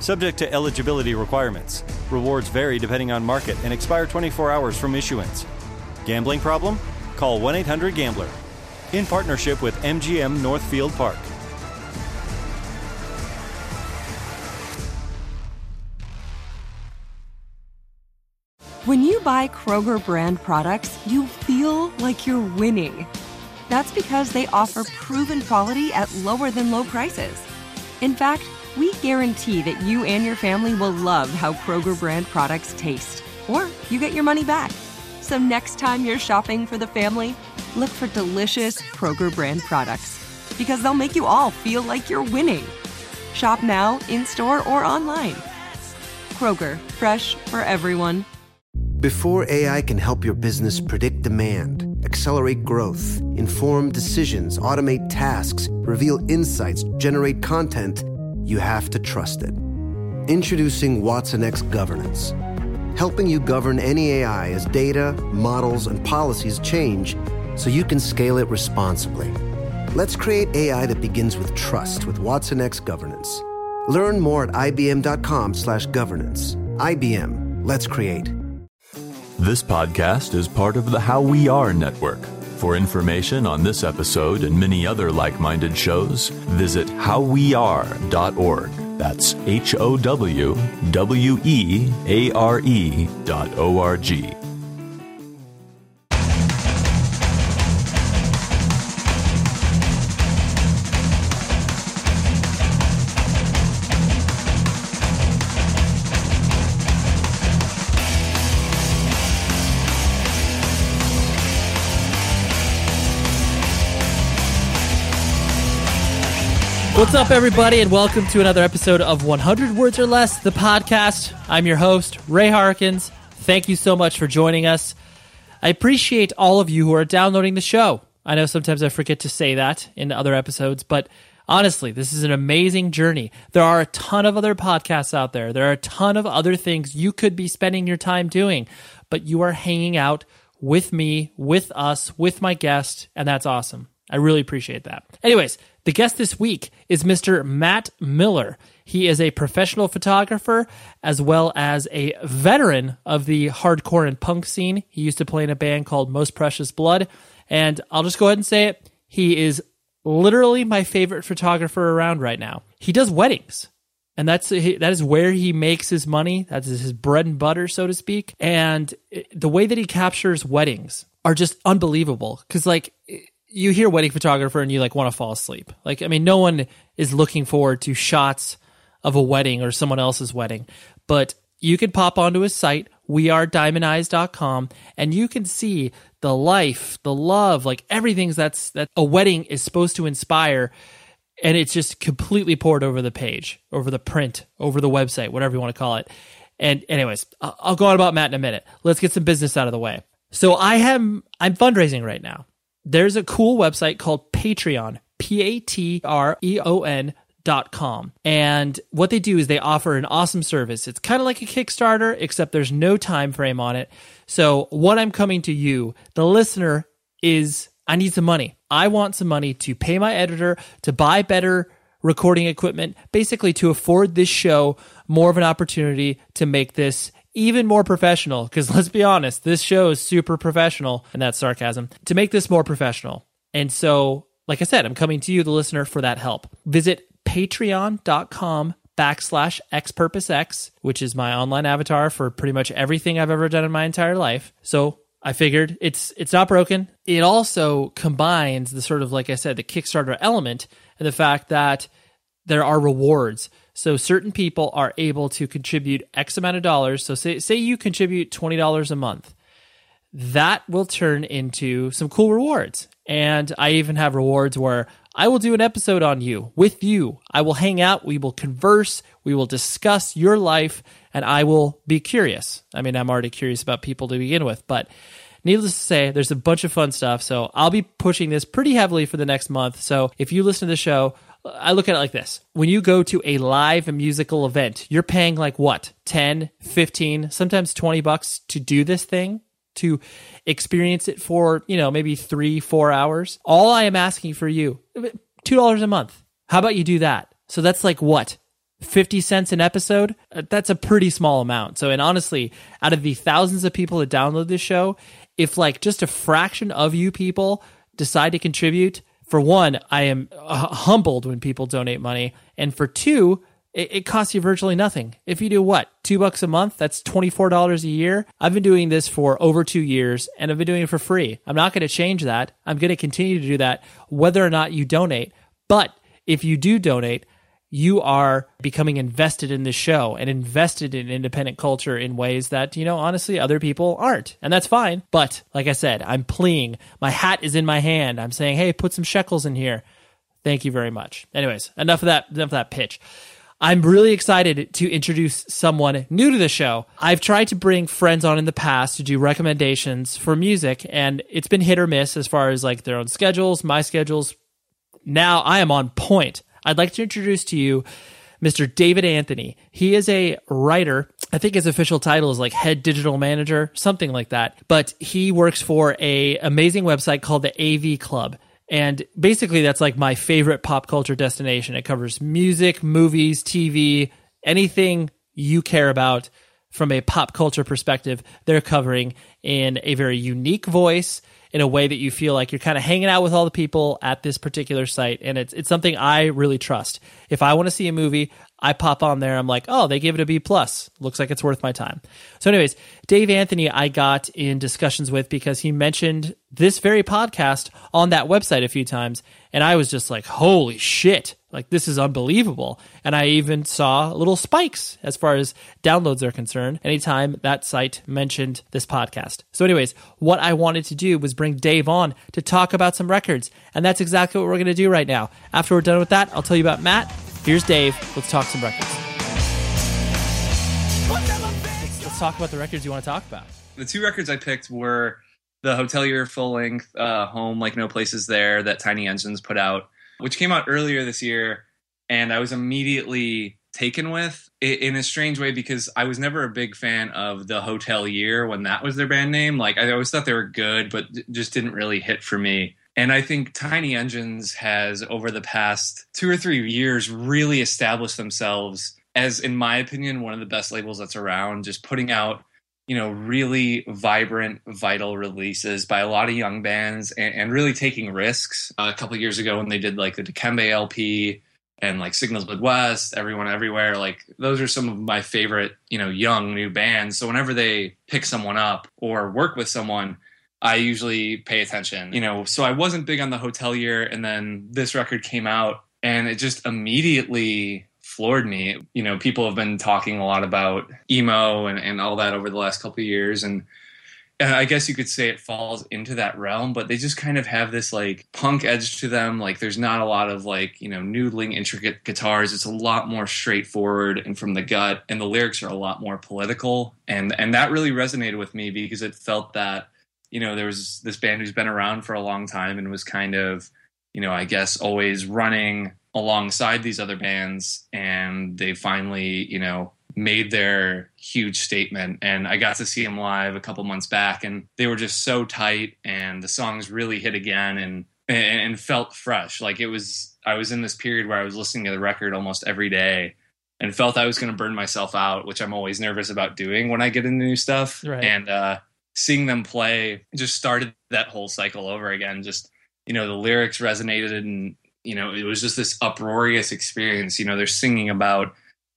Subject to eligibility requirements. Rewards vary depending on market and expire 24 hours from issuance. Gambling problem? Call 1-800-GAMBLER. In partnership with MGM Northfield Park. When you buy Kroger brand products, you feel like you're winning. That's because they offer proven quality at lower than low prices. In fact, we guarantee that you and your family will love how Kroger brand products taste, or you get your money back. So next time you're shopping for the family, look for delicious Kroger brand products, because they'll make you all feel like you're winning. Shop now, in-store, or online. Kroger, fresh for everyone. Before AI can help your business predict demand, accelerate growth, inform decisions, automate tasks, reveal insights, generate content, you have to trust it. Introducing watsonx Governance, helping you govern any AI as data, models, and policies change so you can scale it responsibly. Let's create AI that begins with trust with watsonx Governance. Learn more at ibm.com/governance. IBM. Let's create. This podcast is part of the How We Are Network. For information on this episode and many other like-minded shows, visit howweare.org. That's howweare.org. What's up, everybody, and welcome to another episode of 100 Words or Less, the podcast. I'm your host, Ray Harkins. Thank you so much for joining us. I appreciate all of you who are downloading the show. I know sometimes I forget to say that in other episodes, but honestly, this is an amazing journey. There are a ton of other podcasts out there. There are a ton of other things you could be spending your time doing, but you are hanging out with me, with us, with my guest, and that's awesome. I really appreciate that. Anyways, the guest this week is Mr. Matt Miller. He is a professional photographer as well as a veteran of the hardcore and punk scene. He used to play in a band called Most Precious Blood. And I'll just go ahead and say it. He is literally my favorite photographer around right now. He does weddings. And that is where he makes his money. That is his bread and butter, so to speak. And the way that he captures weddings are just unbelievable. Because, like, you hear wedding photographer and you like want to fall asleep. Like, I mean, no one is looking forward to shots of a wedding or someone else's wedding, but you could pop onto his site, wearediamondeyes.com, and you can see the life, the love, like everything that a wedding is supposed to inspire. And it's just completely poured over the page, over the print, over the website, whatever you want to call it. And anyways, I'll go on about Matt in a minute. Let's get some business out of the way. So I'm fundraising right now. There's a cool website called Patreon, Patreon.com. And what they do is they offer an awesome service. It's kind of like a Kickstarter, except there's no time frame on it. So what I'm coming to you, the listener, is I need some money. I want some money to pay my editor, to buy better recording equipment, basically to afford this show more of an opportunity to make this even more professional, because let's be honest, this show is super professional, and that's sarcasm, to make this more professional. And so, like I said, I'm coming to you, the listener, for that help. Visit patreon.com/xpurposex, which is my online avatar for pretty much everything I've ever done in my entire life. So I figured it's not broken. It also combines the sort of, like I said, the Kickstarter element and the fact that there are rewards. So certain people are able to contribute X amount of dollars. So say you contribute $20 a month. That will turn into some cool rewards. And I even have rewards where I will do an episode on you, with you. I will hang out, we will converse, we will discuss your life, and I will be curious. I mean, I'm already curious about people to begin with, but needless to say, there's a bunch of fun stuff, so I'll be pushing this pretty heavily for the next month. So if you listen to the show, I look at it like this. When you go to a live musical event, you're paying like what? 10, 15, sometimes $20 to do this thing, to experience it for, you know, maybe 3-4 hours. All I am asking for you, $2 a month. How about you do that? So that's like what? 50 cents an episode? That's a pretty small amount. So, and honestly, out of the thousands of people that download this show, if like just a fraction of you people decide to contribute, for one, I am humbled when people donate money. And for two, it costs you virtually nothing. If you do what? $2 a month? That's $24 a year. I've been doing this for over 2 years, and I've been doing it for free. I'm not going to change that. I'm going to continue to do that, whether or not you donate. But if you do donate, you are becoming invested in this show and invested in independent culture in ways that, you know, honestly, other people aren't. And that's fine. But like I said, I'm pleading. My hat is in my hand. I'm saying, hey, put some shekels in here. Thank you very much. Anyways, enough of that pitch. I'm really excited to introduce someone new to the show. I've tried to bring friends on in the past to do recommendations for music, and it's been hit or miss as far as like their own schedules, my schedules. Now I am on point. I'd like to introduce to you Mr. David Anthony. He is a writer. I think his official title is like head digital manager, something like that. But he works for an amazing website called the AV Club. And basically, that's like my favorite pop culture destination. It covers music, movies, TV, anything you care about from a pop culture perspective. They're covering in a very unique voice, in a way that you feel like you're kind of hanging out with all the people at this particular site. And it's something I really trust. If I want to see a movie, I pop on there. I'm like, oh, they gave it a B+. Looks like it's worth my time. So anyways, Dave Anthony I got in discussions with because he mentioned this very podcast on that website a few times. And I was just like, holy shit. Like, this is unbelievable. And I even saw little spikes as far as downloads are concerned anytime that site mentioned this podcast. So anyways, what I wanted to do was bring Dave on to talk about some records. And that's exactly what we're going to do right now. After we're done with that, I'll tell you about Matt. Here's Dave. Let's talk some records. Let's talk about the records you want to talk about. The two records I picked were the Hotelier full-length Home Like No Places There that Tiny Engines put out, which came out earlier this year, and I was immediately taken with it in a strange way because I was never a big fan of the Hotelier when that was their band name. Like, I always thought they were good, but just didn't really hit for me. And I think Tiny Engines has, over the past 2 or 3 years, really established themselves as, in my opinion, one of the best labels that's around, just putting out, you know, really vibrant, vital releases by a lot of young bands and really taking risks. A couple of years ago when they did like the Dikembe LP and like Signals Midwest, Everyone Everywhere, like those are some of my favorite, you know, young new bands. So whenever they pick someone up or work with someone, I usually pay attention, you know, so I wasn't big on the Hotelier. And then this record came out and it just immediately floored me. You know, people have been talking a lot about emo and all that over the last couple of years. And I guess you could say it falls into that realm, but they just kind of have this like punk edge to them. Like there's not a lot of like, you know, noodling intricate guitars. It's a lot more straightforward and from the gut. And the lyrics are a lot more political. And that really resonated with me because it felt that, you know, there was this band who's been around for a long time and was kind of, you know, I guess always running alongside these other bands, and they finally, you know, made their huge statement. And I got to see them live a couple months back, and they were just so tight, and the songs really hit again and felt fresh. Like it was, I was in this period where I was listening to the record almost every day and felt I was going to burn myself out, which I'm always nervous about doing when I get into new stuff. Right. And seeing them play just started that whole cycle over again. Just, you know, the lyrics resonated, and you know, it was just this uproarious experience. You know, they're singing about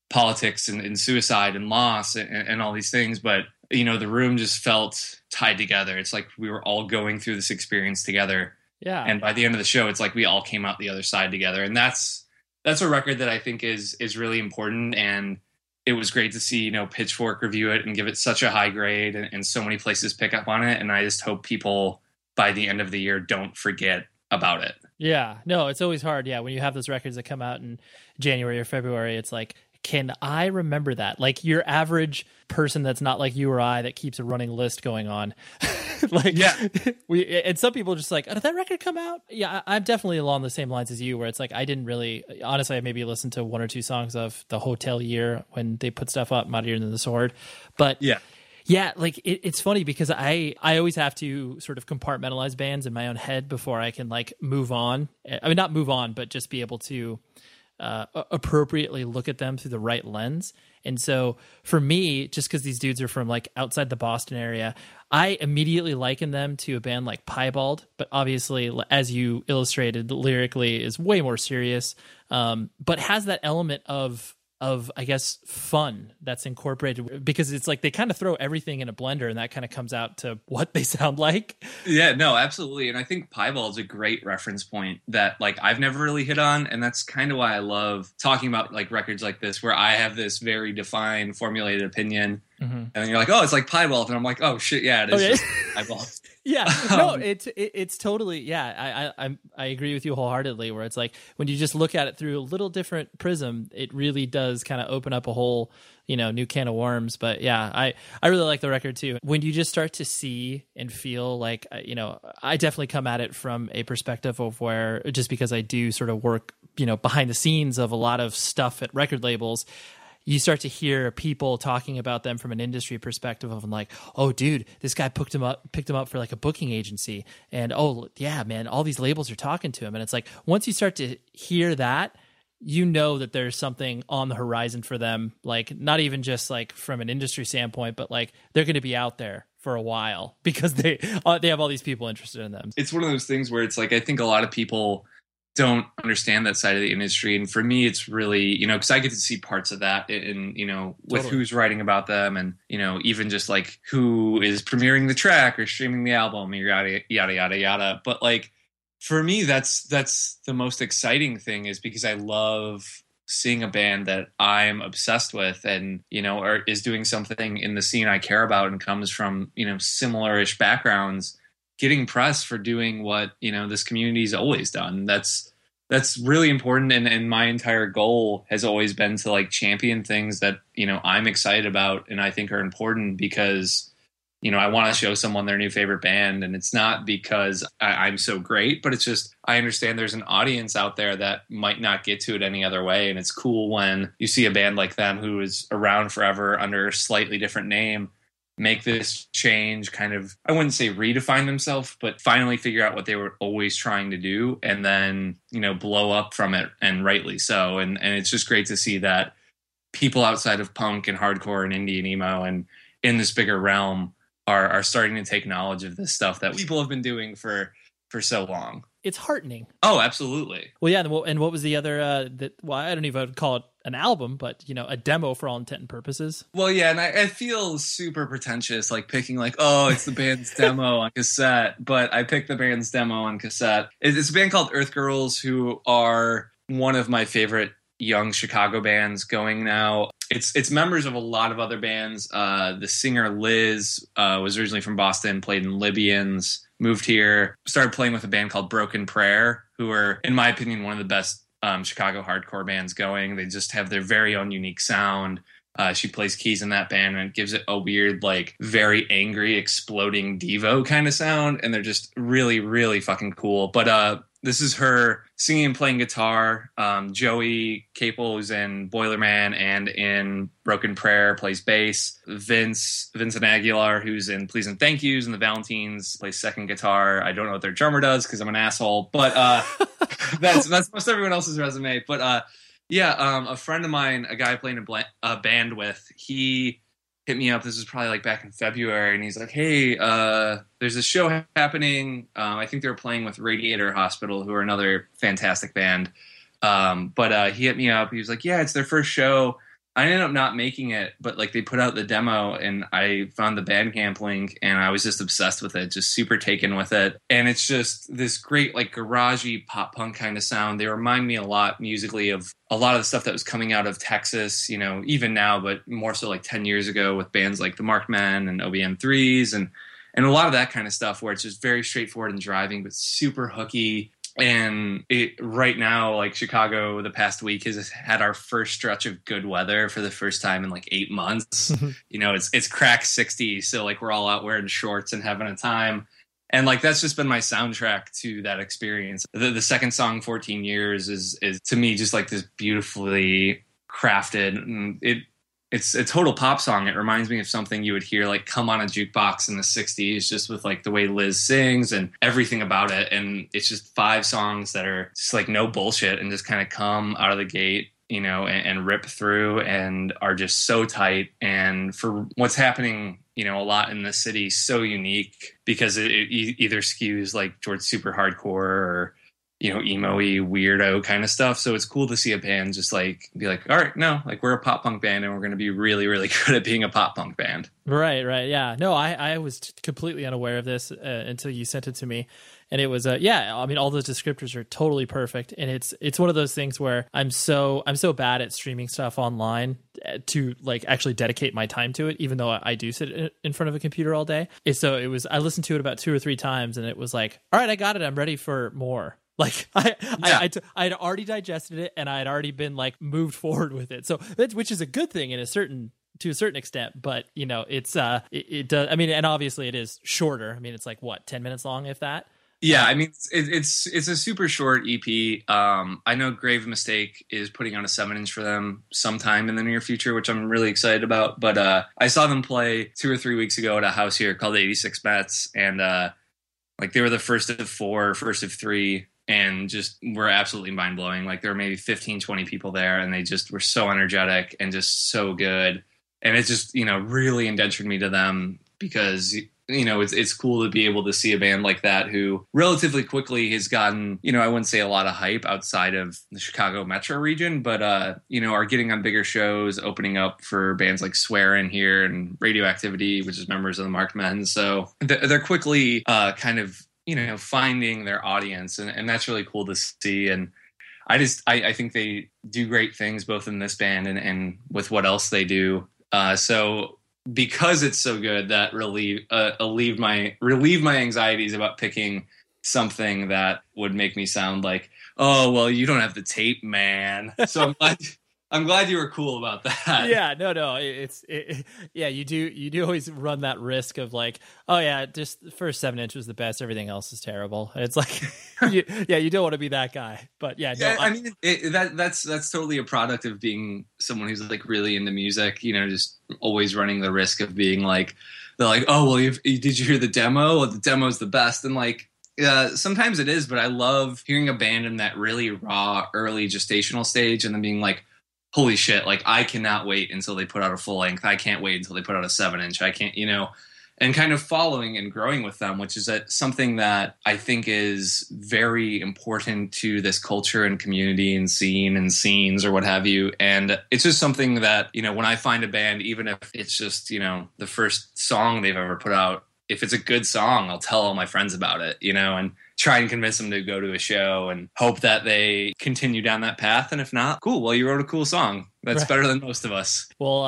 politics and suicide and loss and all these things. But, you know, the room just felt tied together. It's like we were all going through this experience together. Yeah. And by the end of the show, it's like we all came out the other side together. And that's that's a record that I think is really important, and it was great to see, you know, Pitchfork review it and give it such a high grade, and so many places pick up on it. And I just hope people by the end of the year don't forget about it. Yeah, no, it's always hard. Yeah, when you have those records that come out in January or February, it's like, can I remember that? Like your average person that's not like you or I that keeps a running list going on. Like, yeah, and some people just like, oh, did that record come out? Yeah, I'm definitely along the same lines as you, where it's like, I didn't really, honestly, I maybe listened to one or two songs of the Hotelier when they put stuff up, Mightier Than the Sword. But yeah, like it's funny because I always have to sort of compartmentalize bands in my own head before I can like move on. I mean, not move on, but just be able to appropriately look at them through the right lens. And so for me, just because these dudes are from like outside the Boston area, I immediately liken them to a band like Piebald, but obviously, as you illustrated, lyrically is way more serious, but has that element of I guess fun that's incorporated, because it's like they kind of throw everything in a blender and that kind of comes out to what they sound like. Yeah, no, absolutely. And I think Piebald is a great reference point that like I've never really hit on, and that's kind of why I love talking about like records like this where I have this very defined formulated opinion. Mm-hmm. And then you're like, oh, it's like Piebald, and I'm like, oh shit, yeah, it is. Okay. Just Piebald. Yeah, no, it's totally, yeah, I agree with you wholeheartedly, where it's like when you just look at it through a little different prism, it really does kind of open up a whole, you know, new can of worms. But yeah, I really like the record too. When you just start to see and feel like, you know, I definitely come at it from a perspective of where, just because I do sort of work, you know, behind the scenes of a lot of stuff at record labels, you start to hear people talking about them from an industry perspective of like, oh, dude, this guy picked him up for like a booking agency. And, oh, yeah, man, all these labels are talking to him. And it's like, once you start to hear that, you know that there's something on the horizon for them, like not even just like from an industry standpoint, but like they're going to be out there for a while because they have all these people interested in them. It's one of those things where it's like, I think a lot of people don't understand that side of the industry, and for me it's really, you know, because I get to see parts of that in, you know, with totally. Who's writing about them, and, you know, even just like who is premiering the track or streaming the album, yada yada yada yada. But like for me, that's the most exciting thing, is because I love seeing a band that I'm obsessed with, and, you know, or is doing something in the scene I care about and comes from, you know, similar-ish backgrounds, getting press for doing what, you know, this community's always done. That's really important. And my entire goal has always been to like champion things that, you know, I'm excited about and I think are important because, you know, I want to show someone their new favorite band. And it's not because I'm so great, but it's just, I understand there's an audience out there that might not get to it any other way. And it's cool when you see a band like them, who is around forever under a slightly different name, make this change, kind of, I wouldn't say redefine themselves, but finally figure out what they were always trying to do, and then, you know, blow up from it, and rightly so. And it's just great to see that people outside of punk and hardcore and indie and emo and in this bigger realm are starting to take knowledge of this stuff that people have been doing for so long. It's heartening. Oh, absolutely. Well, yeah, and what was the other, well, I don't even know if I would call it an album, but, you know, a demo for all intent and purposes. Well, yeah, and I feel super pretentious, like picking like, oh, it's the band's demo on cassette, but I picked the band's demo on cassette. It's a band called Earth Girls, who are one of my favorite young Chicago bands going now. It's members of a lot of other bands. The singer Liz was originally from Boston, played in Libyans, moved here, started playing with a band called Broken Prayer, who are, in my opinion, one of the best Chicago hardcore bands going. They just have their very own unique sound. She plays keys in that band, and it gives it a weird, like, very angry, exploding Devo kind of sound, and they're just really, really fucking cool. But this is her singing and playing guitar. Joey Capel, who's in Boilerman and in Broken Prayer, plays bass. Vincent Aguilar, who's in Please and Thank Yous and the Valentines, plays second guitar. I don't know what their drummer does because I'm an asshole, but that's most everyone else's resume. But a friend of mine, a guy playing a band with, he hit me up. This was probably like back in February. And he's like, hey, there's a show happening. I think they're playing with Radiator Hospital, who are another fantastic band. But he hit me up. He was like, yeah, it's their first show. I ended up not making it, but like they put out the demo and I found the Bandcamp link and I was just obsessed with it, just super taken with it. And it's just this great like garagey pop punk kind of sound. They remind me a lot musically of a lot of the stuff that was coming out of Texas, you know, even now, but more so like 10 years ago with bands like the Markmen and OBM3s and a lot of that kind of stuff where it's just very straightforward and driving, but super hooky. And right now, like Chicago, the past week has had our first stretch of good weather for the first time in like 8 months. You know, it's crack 60. So like we're all out wearing shorts and having a time. And like that's just been my soundtrack to that experience. The second song, 14 Years, is to me just like this beautifully crafted. And it's a total pop song. It reminds me of something you would hear like come on a jukebox in the 60s, just with like the way Liz sings and everything about it. And it's just 5 songs that are just like no bullshit and just kind of come out of the gate, you know, and rip through and are just so tight. And for what's happening, you know, a lot in the city, so unique because it either skews like towards super hardcore or, you know, emo-y, weirdo kind of stuff. So it's cool to see a band just like be like, all right, no, like we're a pop punk band and we're going to be really, really good at being a pop punk band. Right. Yeah. No, I was completely unaware of this until you sent it to me. And it was, I mean, all those descriptors are totally perfect. And it's one of those things where I'm so bad at streaming stuff online to like actually dedicate my time to it, even though I do sit in front of a computer all day. And so it was, I listened to it about 2 or 3 times and it was like, all right, I got it. I'm ready for more. Like I had already digested it and I had already been like moved forward with it. So that's, which is a good thing to a certain extent, but you know, it's, it does. I mean, and obviously it is shorter. I mean, it's like what, 10 minutes long, if that. Yeah, I mean, it's a super short EP. I know Grave Mistake is putting on a 7-inch for them sometime in the near future, which I'm really excited about. But I saw them play 2 or 3 weeks ago at a house here called 86 Mets, and like they were the first of 4, first of 3, and just were absolutely mind-blowing. Like there were maybe 15, 20 people there, and they just were so energetic and just so good. And it just, you know, really indentured me to them because, you know, it's cool to be able to see a band like that who relatively quickly has gotten, you know, I wouldn't say a lot of hype outside of the Chicago metro region, but, you know, are getting on bigger shows, opening up for bands like Swear In Here and Radioactivity, which is members of the Markmen. So they're quickly kind of, you know, finding their audience. And that's really cool to see. And I just, I think they do great things both in this band and with what else they do. So because it's so good, that relieved my anxieties about picking something that would make me sound like, oh, well, you don't have the tape, man. So I'm glad you were cool about that. Yeah, no. It's you do always run that risk of like, oh yeah, just the first 7-inch was the best. Everything else is terrible. And it's like, you don't want to be that guy. But that's totally a product of being someone who's like really into music. You know, just always running the risk of being like, they're like, oh well, did you hear the demo? Well, the demo's the best, and like. Sometimes it is, but I love hearing a band in that really raw, early gestational stage and then being like, holy shit, like I cannot wait until they put out a full length. I can't wait until they put out a 7-inch. I can't, you know, and kind of following and growing with them, which is something that I think is very important to this culture and community and scene and scenes or what have you. And it's just something that, you know, when I find a band, even if it's just, you know, the first song they've ever put out, if it's a good song, I'll tell all my friends about it, you know, and try and convince them to go to a show and hope that they continue down that path. And if not, cool. Well, you wrote a cool song. That's right. Better than most of us. Well,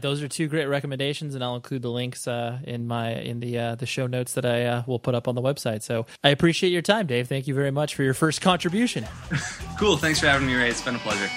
those are 2 great recommendations, and I'll include the links in the show notes that I will put up on the website. So I appreciate your time, Dave. Thank you very much for your first contribution. Cool. Thanks for having me, Ray. It's been a pleasure.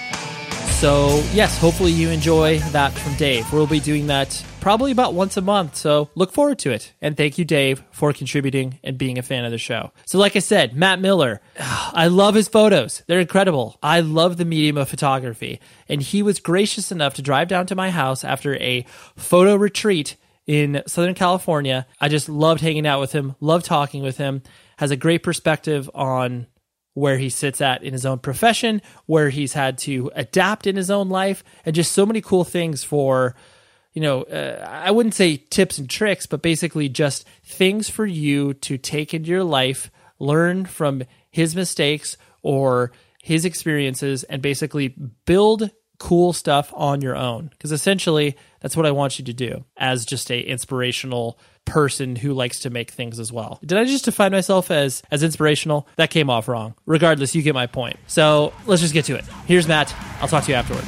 So yes, hopefully you enjoy that from Dave. We'll be doing that probably about once a month, so look forward to it. And thank you, Dave, for contributing and being a fan of the show. So like I said, Matt Miller, I love his photos. They're incredible. I love the medium of photography. And he was gracious enough to drive down to my house after a photo retreat in Southern California. I just loved hanging out with him, loved talking with him, has a great perspective on where he sits at in his own profession, where he's had to adapt in his own life, and just so many cool things for, you know, I wouldn't say tips and tricks, but basically just things for you to take into your life, learn from his mistakes or his experiences, and basically build cool stuff on your own, because essentially that's what I want you to do as just a inspirational person who likes to make things as well. Did I just define myself as inspirational? That came off wrong. Regardless, you get my point. So let's just get to it. Here's Matt. I'll talk to you afterwards.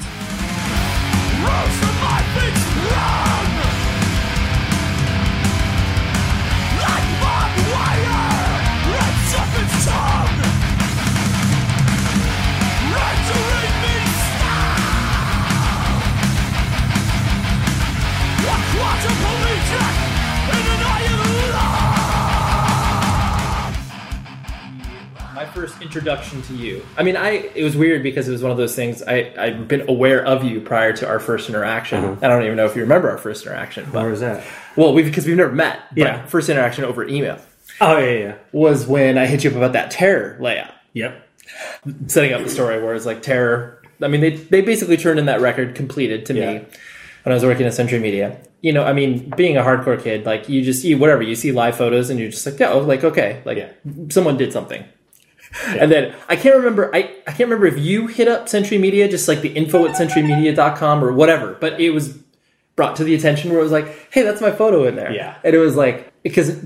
My first introduction to you. I mean, it was weird because it was one of those things. I've been aware of you prior to our first interaction. Uh-huh. I don't even know if you remember our first interaction. But, where was that? Well, because we've never met. Yeah. First interaction over email. Oh, yeah. Was when I hit you up about that Terror layout. Yep. Setting up the story where it's like Terror. I mean, they basically turned in that record completed to me when I was working at Century Media. You know, I mean, being a hardcore kid, like, you just see whatever. You see live photos and you're just like, oh, like, okay. Like, someone did something. Yeah. And then I can't remember. I can't remember if you hit up Century Media, just like the info at centurymedia.com or whatever. But it was brought to the attention where it was like, hey, that's my photo in there. Yeah. And it was like, because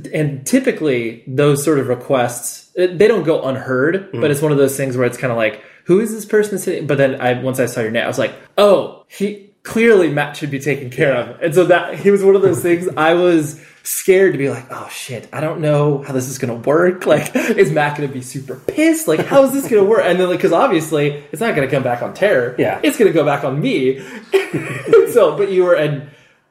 typically those sort of requests, they don't go unheard. Mm. But it's one of those things where it's kind of like, who is this person sitting? But then once I saw your name, I was like, oh, clearly Matt should be taken care of. And so that he was one of those things. I was scared to be like, oh shit, I don't know how this is going to work. Like, is Matt going to be super pissed? Like, how is this going to work? And then, like, because obviously it's not going to come back on Terror. Yeah. It's going to go back on me. But you were, and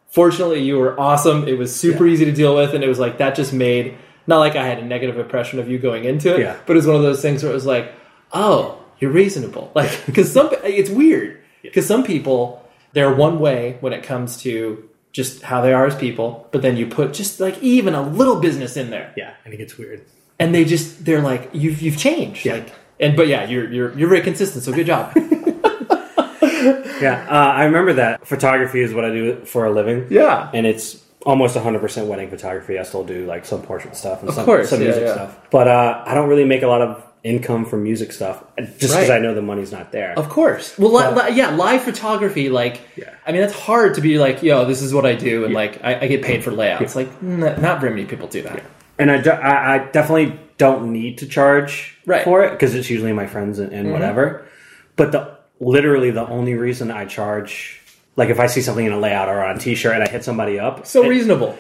fortunately you were awesome. It was super easy to deal with. And it was like, that just made, not like I had a negative impression of you going into it, but it was one of those things where it was like, oh, you're reasonable. Like, because it's weird. Because some people, they're one way when it comes to just how they are as people, but then you put just like even a little business in there. Yeah, and it gets weird. And they're like, you've changed. Yeah. Like, you're very consistent, so good job. I remember that. Photography is what I do for a living. Yeah. And it's almost 100% wedding photography. I still do like some portrait stuff and some music stuff. But I don't really make a lot of income from music stuff just because I know the money's not there. Of course. Well, live photography, like, I mean, that's hard to be like, yo, this is what I do, and like I get paid for layouts. Yeah. Like, not very many people do that. Yeah. And I definitely don't need to charge for it because it's usually my friends and whatever. But literally the only reason I charge, like if I see something in a layout or on a t-shirt and I hit somebody up. So reasonable.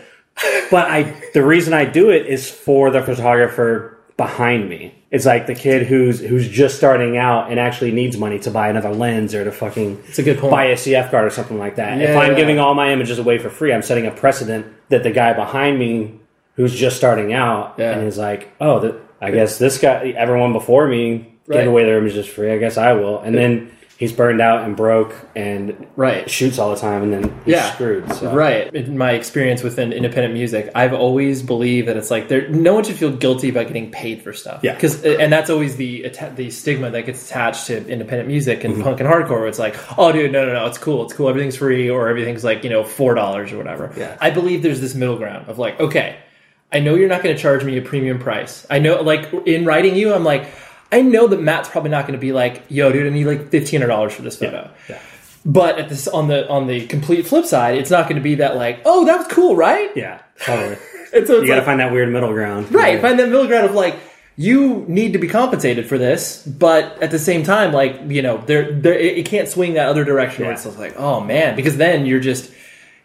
But the reason I do it is for the photographer behind me. It's like the kid who's just starting out and actually needs money to buy another lens or to fucking buy a CF card or something like that. Yeah. If I'm giving all my images away for free, I'm setting a precedent that the guy behind me who's just starting out and is like, oh, I guess this guy, everyone before me gave away their images free. I guess I will. And then he's burned out and broke and shoots all the time, and then he's screwed. So. Right. In my experience within independent music, I've always believed that it's like no one should feel guilty about getting paid for stuff. Yeah. And that's always the stigma that gets attached to independent music and punk and hardcore. Where it's like, oh, dude, no, it's cool. It's cool. Everything's free, or everything's like, $4 or whatever. Yeah. I believe there's this middle ground of like, okay, I know you're not going to charge me a premium price. I know, like, in writing you, I'm like, I know that Matt's probably not going to be like, yo, dude, I need like $1,500 for this photo. Yeah. But on the complete flip side, it's not going to be that like, oh, that was cool, right? Yeah, totally. And so you got to find that weird middle ground. Right, find that middle ground of like, you need to be compensated for this, but at the same time, like, it can't swing that other direction where it's like, oh, man, because then you're just...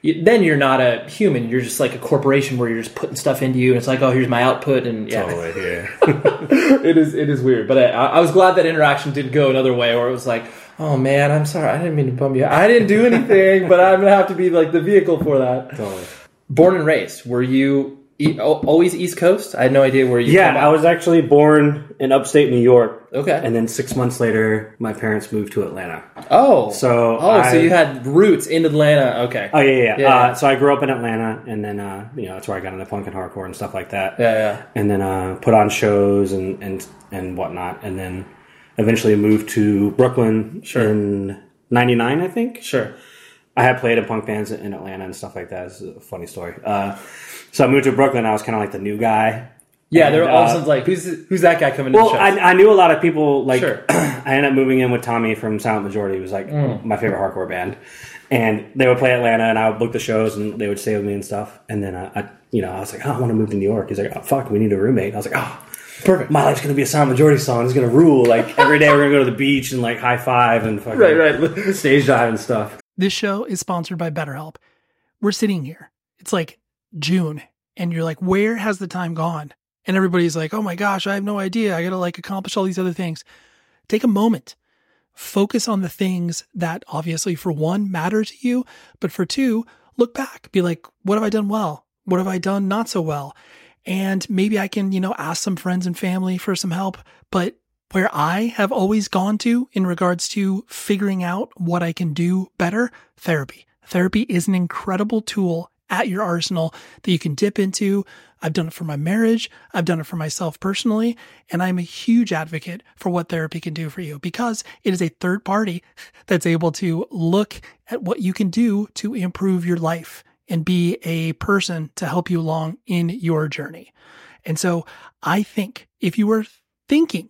Then you're not a human. You're just like a corporation where you're just putting stuff into you. And it's like, oh, here's my output, and It is weird. But I was glad that interaction did go another way, where it was like, oh man, I'm sorry, I didn't mean to bum you out. I didn't do anything, but I'm gonna have to be like the vehicle for that. Totally. Born and raised, were you always East Coast? I had no idea where you. Yeah, I was actually born in upstate New York. Okay. And then 6 months later, my parents moved to Atlanta. Oh. So you had roots in Atlanta. Okay. Oh, yeah. So I grew up in Atlanta, and then, that's where I got into punk and hardcore and stuff like that. Yeah. And then put on shows and whatnot, and then eventually moved to Brooklyn in 99, I think. Sure. I had played in punk bands in Atlanta and stuff like that. It's a funny story. So I moved to Brooklyn. I was kind of like the new guy. Yeah, and they're all of a sudden like, who's that guy coming to the show? Well, I knew a lot of people, like, sure. I ended up moving in with Tommy from Silent Majority, who was, like, my favorite hardcore band. And they would play Atlanta, and I would book the shows, and they would stay with me and stuff. And then, I was like, oh, I want to move to New York. He's like, oh, fuck, we need a roommate. I was like, oh, perfect. My life's going to be a Silent Majority song. It's going to rule. Like, every day we're going to go to the beach and, like, high-five and fucking stage dive and stuff. This show is sponsored by BetterHelp. We're sitting here. It's, like, June, and you're like, where has the time gone? And everybody's like, oh my gosh, I have no idea. I got to like accomplish all these other things. Take a moment. Focus on the things that obviously, for one, matter to you. But for two, look back. Be like, what have I done well? What have I done not so well? And maybe I can, ask some friends and family for some help. But where I have always gone to in regards to figuring out what I can do better, therapy. Therapy is an incredible tool at your arsenal that you can dip into. I've done it for my marriage. I've done it for myself personally. And I'm a huge advocate for what therapy can do for you, because it is a third party that's able to look at what you can do to improve your life and be a person to help you along in your journey. And so I think if you were thinking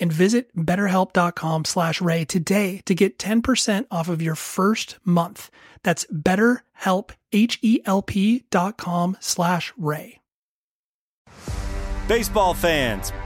and visit betterhelp.com/Ray today to get 10% off of your first month. That's BetterHelp, HELP.com/Ray. Baseball fans,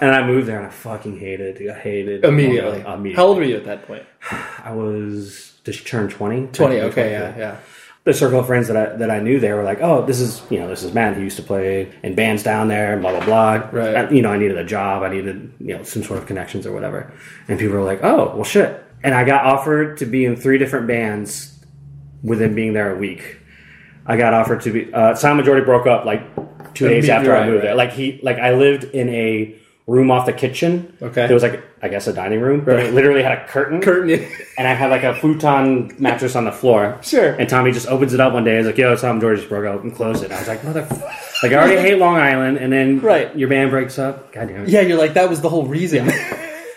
And I moved there and I fucking hated it. I hated it. Immediately. How old were you at that point? I was just turned 20. 20, okay, yeah. The circle of friends that I knew there were like, oh, this is Matt who used to play in bands down there, blah, blah, blah. Right. I needed a job. I needed, some sort of connections or whatever. And people were like, oh, well, shit. And I got offered to be in 3 different bands within being there a week. I got offered to be... Silent Majority broke up like 2 days after I moved there. Like I lived in a... room off the kitchen. Okay. There was I guess a dining room. Right. But it literally had a curtain. And I had like a futon mattress on the floor. Sure. And Tommy just opens it up one day. He's like, yo, Tom George just broke up and closed it. I was like, motherfucker. Like I already hate Long Island and then your band breaks up. God damn it. Yeah, you're like, that was the whole reason.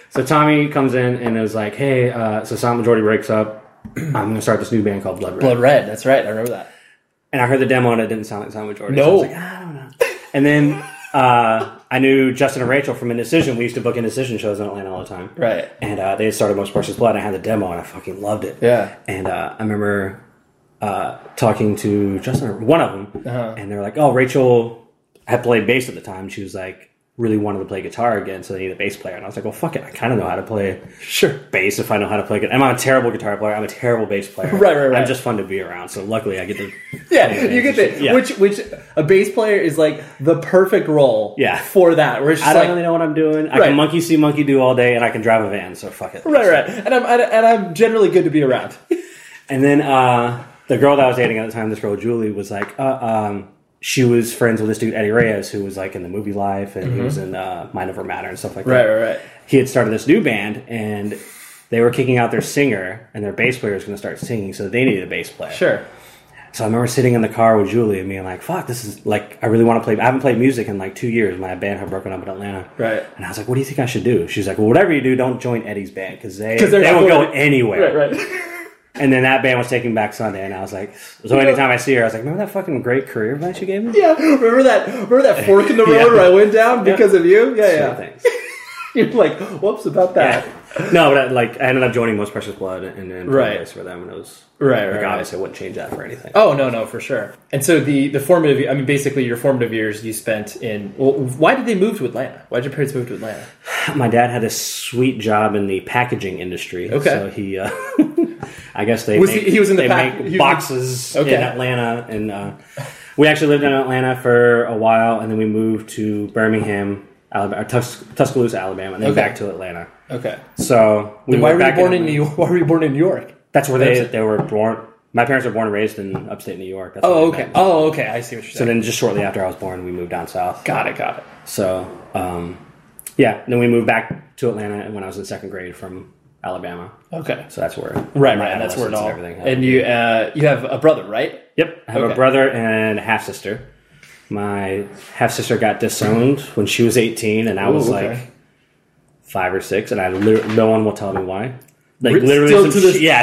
So Tommy comes in and is like, hey, so Silent Majority breaks up. I'm going to start this new band called Blood Red. Blood Red. That's right. I remember that. And I heard the demo and it didn't sound like Silent Majority. No. So I was like, I don't know. And then... I knew Justin and Rachel from Indecision. We used to book Indecision shows in Atlanta all the time. Right. And they had started Most Precious Blood. And I had the demo and I fucking loved it. Yeah. And I remember talking to Justin, one of them, and they were like, oh, Rachel had played bass at the time. She was like, really wanted to play guitar again, so they needed a bass player. And I was like, well, fuck it. I kind of know how to play bass if I know how to play it. I'm not a terrible guitar player. I'm a terrible bass player. Right. I'm just fun to be around, so luckily I get to... Yeah, you get that. Which a bass player is like the perfect role for that. Where it's just I don't really know what I'm doing. I can monkey see, monkey do all day, and I can drive a van, so fuck it. Right. And I'm generally good to be around. And then the girl that I was dating at the time, this girl, Julie, was like, she was friends with this dude, Eddie Reyes, who was like in the movie Life, and he was in Mind Over Matter and stuff like that. Right. He had started this new band, and they were kicking out their singer, and their bass player was going to start singing, so they needed a bass player. Sure. So I remember sitting in the car with Julie and being like, fuck, this is like, I really want to play. I haven't played music in like 2 years. My band had broken up in Atlanta. Right. And I was like, what do you think I should do? She's like, well, whatever you do, don't join Eddie's band, because they won't go anywhere. Right. And then that band was taking back Sunday, and I was like, so anytime I see her, I was like, remember that fucking great career advice you gave me? Yeah, remember that fork in the road where I went down because of you? Yeah. You're like, whoops, about that. Yeah. No, but I ended up joining Most Precious Blood and then place for them, and it was obviously I wouldn't change that for anything. Oh no, for sure. And so the formative, I mean, basically your formative years you spent in. Well, why did they move to Atlanta? Why did your parents move to Atlanta? My dad had a sweet job in the packaging industry. Okay, so he. I guess they make boxes in Atlanta, and we actually lived in Atlanta for a while, and then we moved to Birmingham, Alabama, or Tuscaloosa, Alabama, and then back to Atlanta. Okay. So why were you born in New York? That's where they were born. My parents were born and raised in upstate New York. That's okay. I see what you're saying. So then, just shortly after I was born, we moved down south. Got it. So, then we moved back to Atlanta when I was in second grade from Alabama. Okay. So that's where that's where it all everything happened. And you have a brother, right? Yep. I have a brother and a half sister. My half sister got disowned when she was 18 and I was like 5 or 6 and I no one will tell me why. Like literally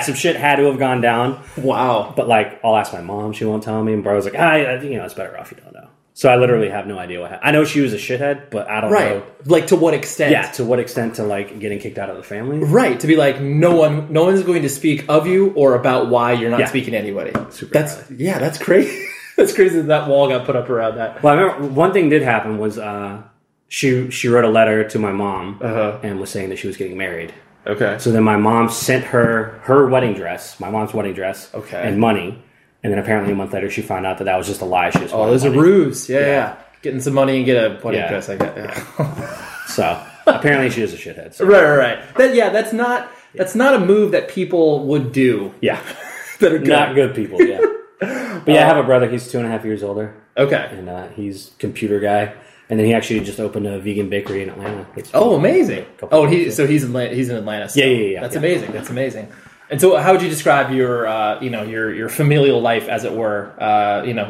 some shit had to have gone down. Wow. But like I'll ask my mom, she won't tell me, and bro was like, it's better off you don't know. So I literally have no idea what happened. I know she was a shithead, but I don't know. Like to what extent? Yeah, to what extent to like getting kicked out of the family? Right, to be like no one's going to speak of you or about why you're not speaking to anybody. That's crazy. That's crazy that that wall got put up around that. Well, I remember one thing did happen was she wrote a letter to my mom and was saying that she was getting married. Okay. So then my mom sent her wedding dress, my mom's wedding dress, and money. And then apparently a month later, she found out that was just a lie. She just there's a ruse. Yeah. Getting some money and get a wedding dress like that. Yeah. So apparently she is a shithead. So. Right. That's not a move that people would do. Yeah. That are good. Not good people. Yeah. But I have a brother. He's 2.5 years older. Okay. And he's a computer guy. And then he actually just opened a vegan bakery in Atlanta. Amazing. He's in Atlanta. So yeah. That's amazing. And so, how would you describe your familial life, as it were?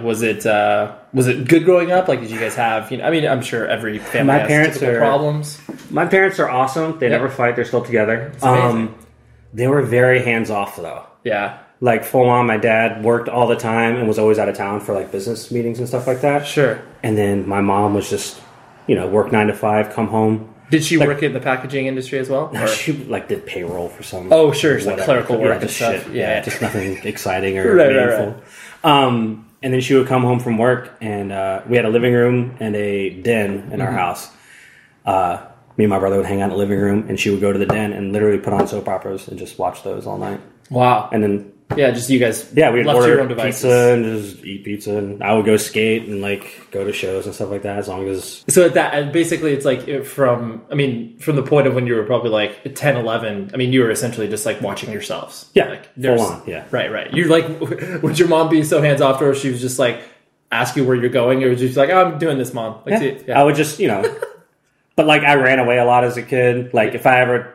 Was it good growing up? Like, did you guys have? I mean, I'm sure every family has typical problems. My parents are awesome. They never fight. They're still together. They were very hands off, though. Yeah. Like full on, my dad worked all the time and was always out of town for like business meetings and stuff like that. Sure. And then my mom was just, work 9 to 5, come home. Did she work in the packaging industry as well? No, she did payroll for some. Oh, sure, it's like clerical work and stuff. Shit. Yeah, just nothing exciting or meaningful. Right. And then she would come home from work, and we had a living room and a den in our house. Me and my brother would hang out in the living room, and she would go to the den and literally put on soap operas and just watch those all night. Wow. And then just you guys. Yeah, we'd order pizza and just eat pizza, and I would go skate and like go to shows and stuff like that. As long as basically it's like from the point of when you were probably like 10, 11. I mean, you were essentially just like watching yourselves. Yeah, full on. Yeah, right. You're like, would your mom be so hands off to her? She was just like ask you where you're going, or was just like, oh, I'm doing this, mom. Like, I would just but like I ran away a lot as a kid. Like if I ever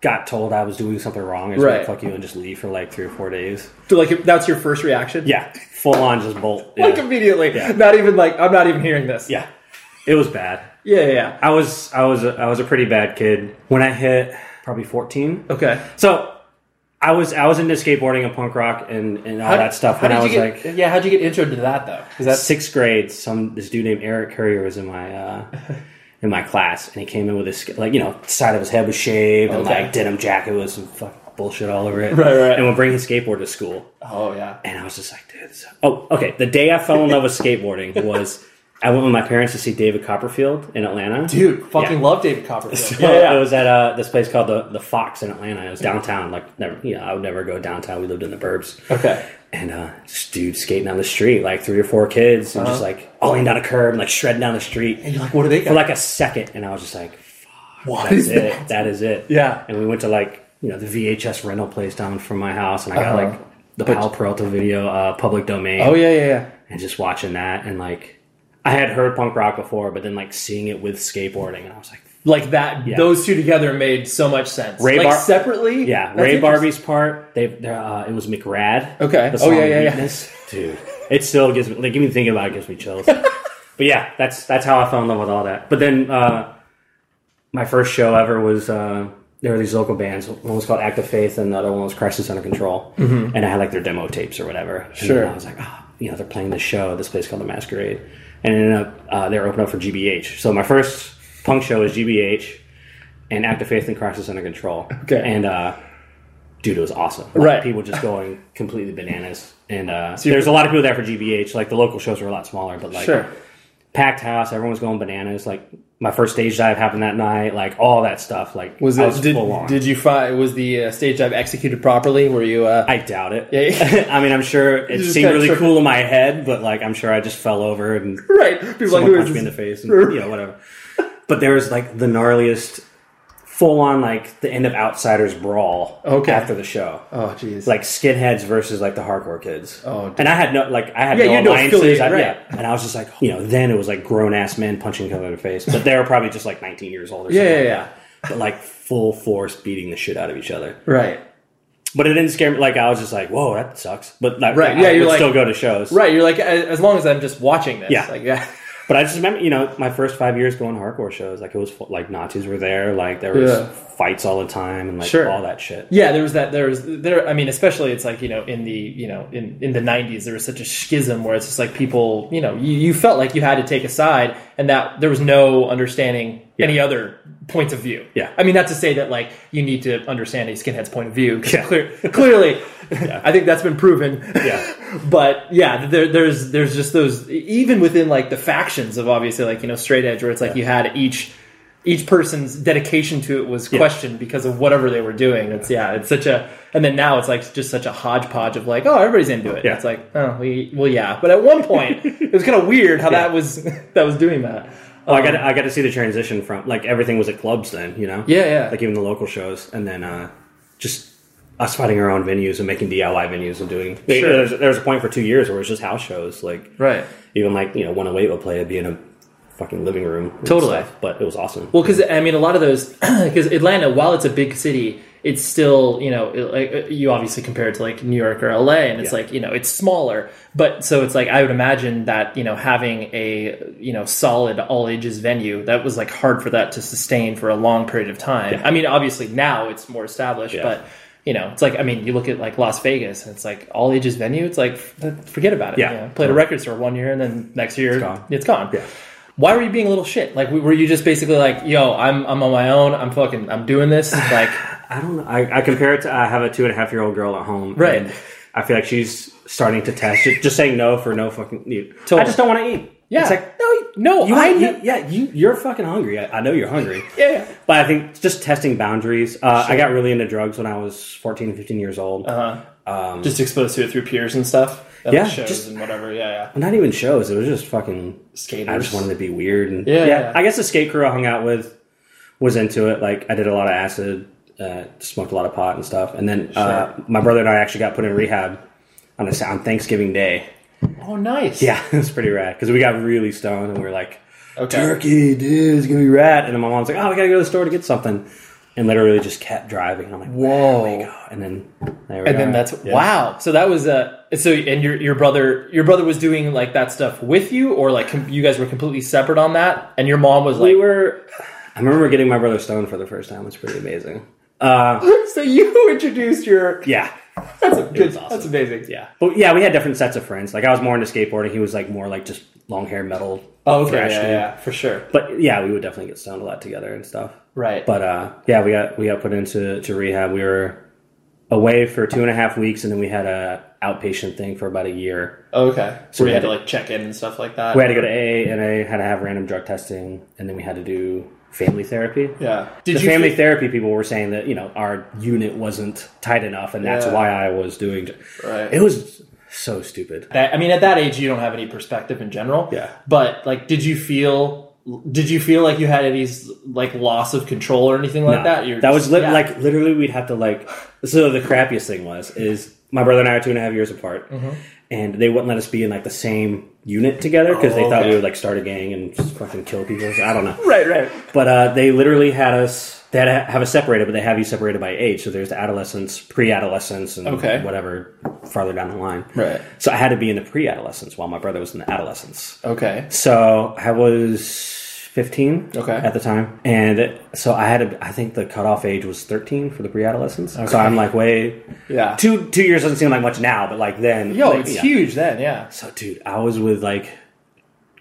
got told I was doing something wrong, I was like, fuck you, and just leave for like 3 or 4 days. So like that's your first reaction? Yeah. Full on just bolt. Yeah. Like immediately. Yeah. Not even like, I'm not even hearing this. Yeah. It was bad. Yeah. I was a pretty bad kid when I hit probably 14. Okay. So I was into skateboarding and punk rock and all that stuff when I was how'd you get intro to that though? Because that's 6th grade, this dude named Eric Currier was in my in my class, and he came in with his the side of his head was shaved and like denim jacket with some fucking bullshit all over it. Right. And would bring his skateboard to school. Oh yeah. And I was just like, dude. The day I fell in love with skateboarding was I went with my parents to see David Copperfield in Atlanta. Dude, fucking love David Copperfield. So It was at this place called the Fox in Atlanta. It was downtown. Like, never, I would never go downtown. We lived in the burbs. Okay. And this dude skating down the street, like 3 or 4 kids, and just like oiling down a curb and like shredding down the street. And you're like, what are they got? For like a second, and I was just like, fuck, what that's is that? It. That is it. Yeah. And we went to like the VHS rental place down from my house, and I got like the Palo Peralta Video public domain. Oh yeah. And just watching that and like. I had heard punk rock before, but then like seeing it with skateboarding, and I was like that. Yeah. Those two together made so much sense. Separately, yeah. Ray Barbie's part, it was McRad. Okay. The song Weakness. Dude, it still gives me even thinking about it gives me chills. But yeah, that's how I fell in love with all that. But then my first show ever was there were these local bands. One was called Act of Faith, and the other one was Crisis Under Control. Mm-hmm. And I had like their demo tapes or whatever. Sure. And I was like, they're playing this show at this place called The Masquerade. And ended up, they were opening up for GBH. So my first punk show was GBH and Act of Faith and Crisis Under Control. Okay. And, dude, it was awesome. Like, right. People just going completely bananas. And there's a lot of people there for GBH. Like, the local shows were a lot smaller. But, like, packed house. Everyone was going bananas. Like, my first stage dive happened that night. Like, all that stuff. Like, I was full on. Did you find... Was the stage dive executed properly? Were you... I doubt it. Yeah. I mean, I'm sure it seemed really cool in my head, but, like, I'm sure I just fell over and... Right. People someone punched me in the face and, whatever. But there was, like, the gnarliest... Full-on, like, the end of Outsiders brawl after the show. Oh, jeez. Like, skinheads versus, like, the hardcore kids. Oh, dude. And I had no alliances. And I was just like, then it was, like, grown-ass men punching each other in the face. But they were probably just, like, 19 years old or something. Yeah. But, like, full force beating the shit out of each other. Right. But it didn't scare me. Like, I was just like, whoa, that sucks. But, like, I would still go to shows. Right, you're like, as long as I'm just watching this. Yeah. Like, yeah. But I just remember, my first 5 years going to hardcore shows, like, it was, like, Nazis were there, like, there was fights all the time, and, like, all that shit. Yeah, especially it's, like, in the, in the 90s, there was such a schism where it's just, like, people, you felt like you had to take a side, and that there was no understanding any other points of view. Yeah. I mean, not to say that, like, you need to understand a skinhead's point of view, because clearly... Yeah. I think that's been proven. Yeah. But yeah, there's just those, even within like the factions of obviously like, straight edge, where it's like you had each person's dedication to it was questioned because of whatever they were doing. It's such a, and then now it's like just such a hodgepodge of like, oh, everybody's into it. Yeah. It's like, But at one point it was kind of weird how that was doing that. Well, I got to see the transition from like everything was at clubs then, Yeah. Like even the local shows. And then, just, us fighting our own venues and making DIY venues and doing... There was a point for 2 years where it was just house shows. Like, even like, 108 would play, it'd be in a fucking living room. Totally. Stuff, but it was awesome. Well, because, I mean, a lot of those... Because Atlanta, while it's a big city, it's still, like, you obviously compare it to like New York or LA, and it's like, it's smaller. But so it's like, I would imagine that, having a, solid all ages venue, that was like hard for that to sustain for a long period of time. Yeah. I mean, obviously now it's more established, but... it's like, I mean, you look at like Las Vegas and it's like all ages venue. It's like, forget about it. Yeah. Played a record store one year and then next year it's gone. Yeah. Why were you being a little shit? Like, were you just basically like, yo, I'm on my own. I'm doing this. Like, I don't know. I compare it to, I have a 2.5-year-old girl at home. Right. And I feel like she's starting to test it. Just saying no for no fucking need. Totally. I just don't want to eat. Yeah. It's like, no. You're fucking hungry. I know you're hungry. Yeah. But I think just testing boundaries. I got really into drugs when I was 14, 15 years old. Just exposed to it through peers and stuff? Shows just, and whatever. Yeah. Not even shows. It was just fucking... Skaters. I just wanted to be weird. And, I guess the skate crew I hung out with was into it. Like, I did a lot of acid, smoked a lot of pot and stuff. And then my brother and I actually got put in rehab on Thanksgiving Day. Oh, nice. Yeah, it was pretty rad. Because we got really stoned and we were like, turkey, dude, it's going to be rad. And then my mom's like, we got to go to the store to get something. And literally just kept driving. And I'm like, whoa. There we go. And then there we and go. Then that's, wow. So that was, and your brother was doing like that stuff with you? Or like you guys were completely separate on that? And your mom was like. I remember getting my brother stoned for the first time. It was pretty amazing. So you introduced your. Yeah. That's awesome. That's amazing. Yeah. But yeah, we had different sets of friends. Like I was more into skateboarding. He was like more like just long hair metal. Oh, okay. Yeah, for sure. But yeah, we would definitely get stoned a lot together and stuff. Right. But we got put into rehab. We were away for 2.5 weeks, and then we had a outpatient thing for about a year. Oh, okay. So we had to like check in and stuff like that? We had to go to AA, and I had to have random drug testing, and then we had to do family therapy. Yeah. Family therapy people were saying that, you know, our unit wasn't tight enough, and that's why I was doing... Right. It was... so stupid. I mean, at that age, you don't have any perspective in general. Yeah. But like, did you feel like you had any like loss of control or anything like that? Like literally, we'd have to like. So the crappiest thing is my brother and I are 2.5 years apart, and they wouldn't let us be in like the same unit together because they thought we would like start a gang and just fucking kill people. So I don't know. Right. But they literally had us. They had to have us separated, but they have you separated by age. So there's the adolescence, pre-adolescence, and whatever farther down the line. Right. So I had to be in the pre-adolescence while my brother was in the adolescence. Okay. So I was 15 at the time. And so I had I think the cutoff age was 13 for the pre-adolescence. Okay. So I'm like way... Yeah. Two years doesn't seem like much now, but like then... Yo, like, it's huge then, yeah. So dude, I was with like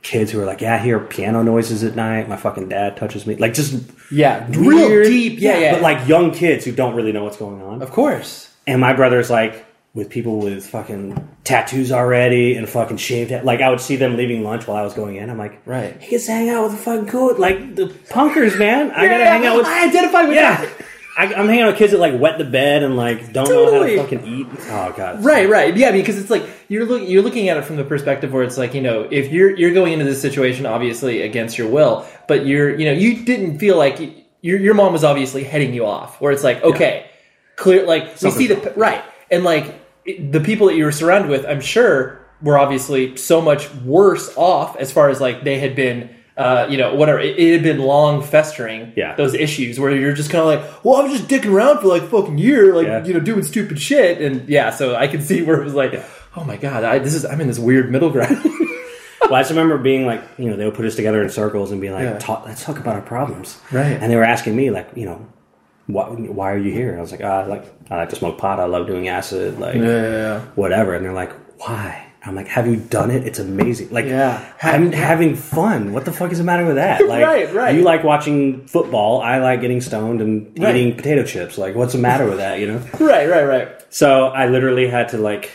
kids who were like, yeah, I hear piano noises at night. My fucking dad touches me. Like just... Yeah, real deep. Yeah. But like young kids who don't really know what's going on. Of course. And my brother's like with people with fucking tattoos already and fucking shaved head. Like I would see them leaving lunch while I was going in. I'm like, right. He gets to hang out with the fucking cool, like the punkers, man. Yeah, I gotta hang out with. I identify with that. I'm hanging out with kids that like wet the bed and like don't know how to fucking eat. Oh god. Right. Yeah, because it's like you're looking at it from the perspective where it's like, you know, if you're going into this situation obviously against your will, but you didn't feel like your mom was obviously heading you off. Where it's like, okay, clear, like something we see the right, and like the people that you were surrounded with, I'm sure, were obviously so much worse off as far as like they had been. Whatever. It had been long festering, those issues where you're just kind of like, well, I was just dicking around for like a fucking year, like, doing stupid shit. And so I could see where it was like, oh my God, I'm in this weird middle ground. Well, I just remember being like, you know, they would put us together in circles and be like, let's talk about our problems. Right. And they were asking me like, you know, why are you here? And I was like, I like to smoke pot. I love doing acid, like whatever. And they're like, why? I'm like, have you done it? It's amazing. Like, I'm having fun. What the fuck is the matter with that? Like, right. You like watching football. I like getting stoned and eating potato chips. Like, what's the matter with that, you know? Right. So I literally had to, like,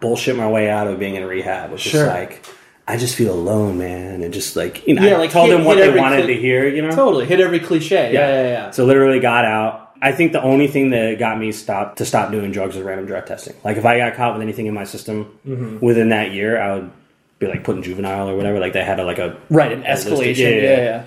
bullshit my way out of being in rehab, which is like... I just feel alone, man. And just like, you know, I told them what they wanted to hear, you know? Totally. Hit every cliche. Yeah. So literally got out. I think the only thing that got me to stop doing drugs was random drug testing. Like if I got caught with anything in my system within that year, I would be like put in juvenile or whatever. Like they had an escalation. Yeah.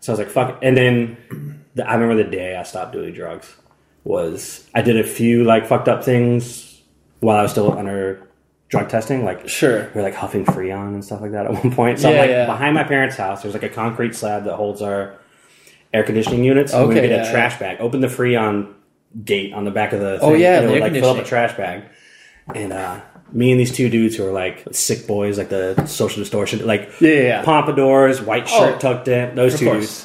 So I was like, fuck it. And then I remember the day I stopped doing drugs was I did a few like fucked up things while I was still under drug testing, like we're like huffing Freon and stuff like that at one point. So I'm like behind my parents' house, there's like a concrete slab that holds our air conditioning units. So we get a trash bag, open the Freon gate on the back of the thing, and we'll like fill up a trash bag. And me and these two dudes who are like sick boys, like the Social Distortion, like pompadours, white shirt tucked in, those two dudes,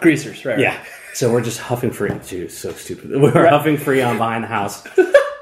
greasers, right? Yeah. So we're just huffing Freon, dude. So stupid. We're huffing Freon behind the house.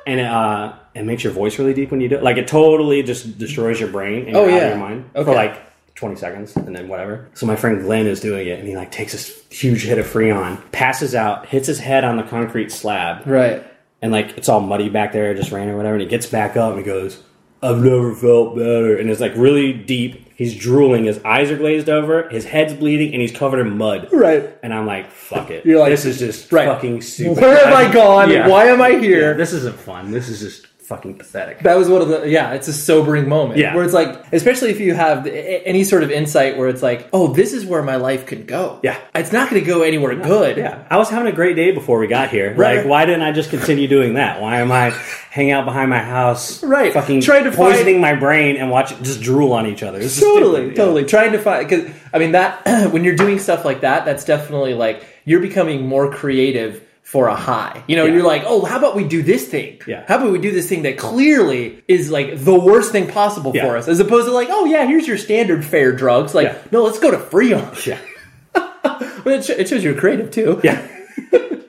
And it makes your voice really deep when you do it. Like, it totally just destroys your brain and out of your mind for, like, 20 seconds and then whatever. So my friend Glenn is doing it, and he, like, takes this huge hit of Freon, passes out, hits his head on the concrete slab. Right. And, like, it's all muddy back there. It just rained or whatever. And he gets back up and he goes, I've never felt better. And it's, like, really deep. He's drooling. His eyes are glazed over. His head's bleeding, and he's covered in mud. Right. And I'm like, fuck it. You're like, this is just fucking stupid. Where have I gone? Yeah. Why am I here? Yeah, this isn't fun. This is just fucking pathetic. That was one of the... Yeah, it's a sobering moment. Yeah. Where it's like... Especially if you have any sort of insight where it's like, oh, this is where my life could go. Yeah. It's not going to go anywhere good. Yeah. I was having a great day before we got here. Right. Like, why didn't I just continue doing that? Why am I... hang out behind my house, fucking trying to poisoning my brain and watch it just drool on each other. It's totally. Trying to find... Because, I mean, that when you're doing stuff like that, that's definitely like, you're becoming more creative for a high. You know, you're like, oh, how about we do this thing? Yeah. How about we do this thing that clearly is like the worst thing possible for us? As opposed to like, oh, yeah, here's your standard fair drugs. Like, no, let's go to Freon. Yeah. But it shows you're creative, too. Yeah.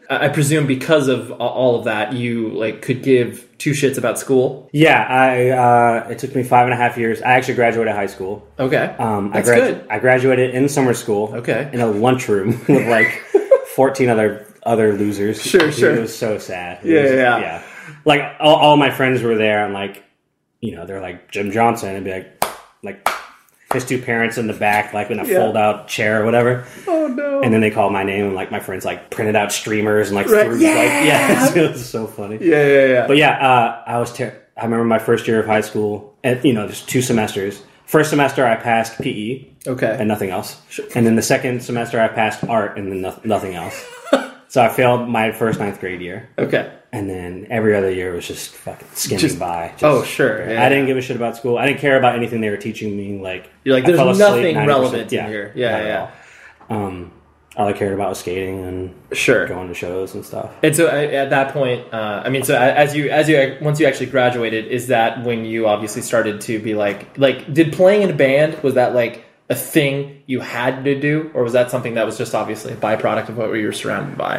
I presume because of all of that, you like could give two shits about school. Yeah, I it took me 5.5 years. I actually graduated high school. Okay, that's good. I graduated in summer school. Okay, in a lunchroom with like 14 other losers. Sure. It was so sad. It was, yeah. like all my friends were there, and like, you know, they're like Jim Johnson, and be like his two parents in the back, like in a fold out chair or whatever. Oh no! And then they called my name, and like my friends like printed out streamers and like threw, it was so funny. Yeah. But yeah, I remember my first year of high school, and you know, just 2 semesters. First semester I passed PE, and nothing else. Sure. And then the second semester I passed art, and then nothing else. So I failed my first 9th grade year. Okay. And then every other year was just fucking skimming by. I didn't give a shit about school. I didn't care about anything they were teaching me. Like, you're like, there's nothing relevant in here. Yeah. All I cared about was skating and going to shows and stuff. And so at that point, once you actually graduated, is that when you obviously started to be like, did playing in a band, was that like a thing you had to do, or was that something that was just obviously a byproduct of what you were surrounded by?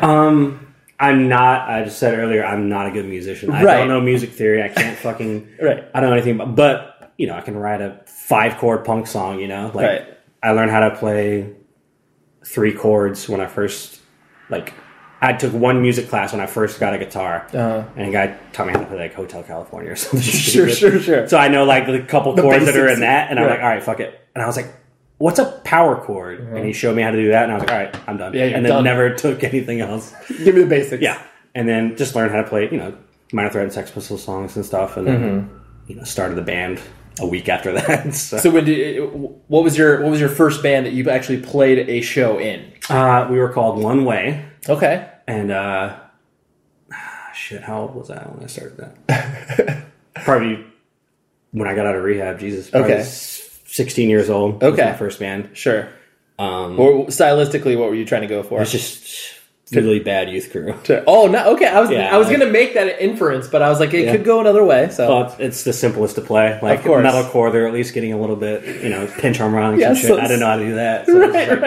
I just said earlier, I'm not a good musician. I don't know music theory. I can't fucking... I don't know anything about... But, you know, I can write a 5-chord punk song, you know? Like, I learned how to play 3 chords when I first... Like, I took one music class when I first got a guitar. And a guy taught me how to play, like, Hotel California or something. Sure. So I know, like, the couple chords that are in that, and I'm like, all right, fuck it. And I was like, what's a power chord? Mm-hmm. And he showed me how to do that, and I was like, all right, I'm done. Yeah, and then never took anything else. Give me the basics. Yeah. And then just learned how to play, you know, Minor Threat and Sex Pistols songs and stuff, and then, you know, started the band a week after that. So what was your first band that you actually played a show in? We were called One Way. Okay. And, how old was I when I started that? Probably when I got out of rehab, 16 years old. Okay. Was my first band. Sure. Or stylistically, what were you trying to go for? It's just really bad youth crew. Oh, no. Okay. I was going to make that an inference, but I was like, it could go another way. So it's the simplest to play. Like, of course. Metalcore, they're at least getting a little bit, you know, pinch on rhymes and shit. I didn't know how to do that. So right.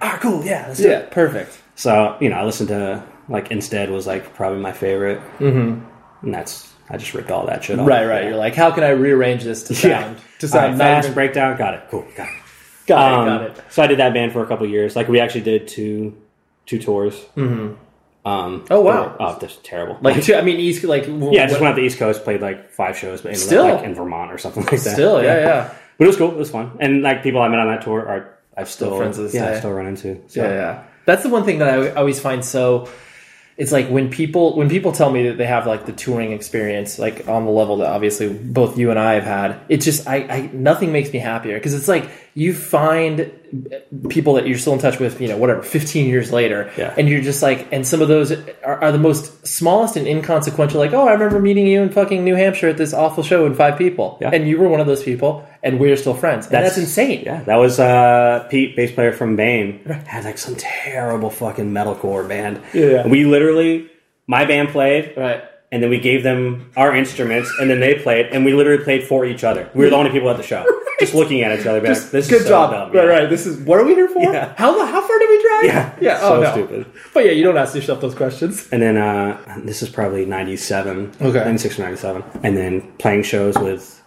Ah, cool. Yeah. Let's do it. Perfect. So, you know, I listened to, like, Instead was, like, probably my favorite. Mm-hmm. And I just ripped all that shit off. Right. You're like, how can I rearrange this to sound? Yeah. To sound fast, breakdown, got it. Cool, got it. So I did that band for a couple years. Like, we actually did two tours. Mm-hmm. Oh, wow. That's terrible. Like, East... Like, went out to the East Coast, played, like, 5 shows, but still, like, in Vermont or something like that. Still, yeah. But it was cool. It was fun. And, like, people I met on that tour are... I've still friends with this day. I still run into. So. Yeah. That's the one thing that I always find so... It's like when people tell me that they have like the touring experience, like on the level that obviously both you and I have had, it's just nothing makes me happier, because it's like you find people that you're still in touch with, you know, whatever, 15 years later, and you're just like, and some of those are the most smallest and inconsequential. Like, oh, I remember meeting you in fucking New Hampshire at this awful show in 5 people, and you were one of those people, and we're still friends. And that's insane. Yeah, that was Pete, bass player from Bane, had like some terrible fucking metalcore band. Yeah, we literally, my band played, and then we gave them our instruments, and then they played, and we literally played for each other. We were the only people at the show. Just looking at each other, just, like, this good is so job. Dumb, right. This is what are we here for? Yeah. How far did we drive? Yeah. Stupid. But yeah, you don't ask yourself those questions. And then this is probably 97, 96 or 97, and then playing shows with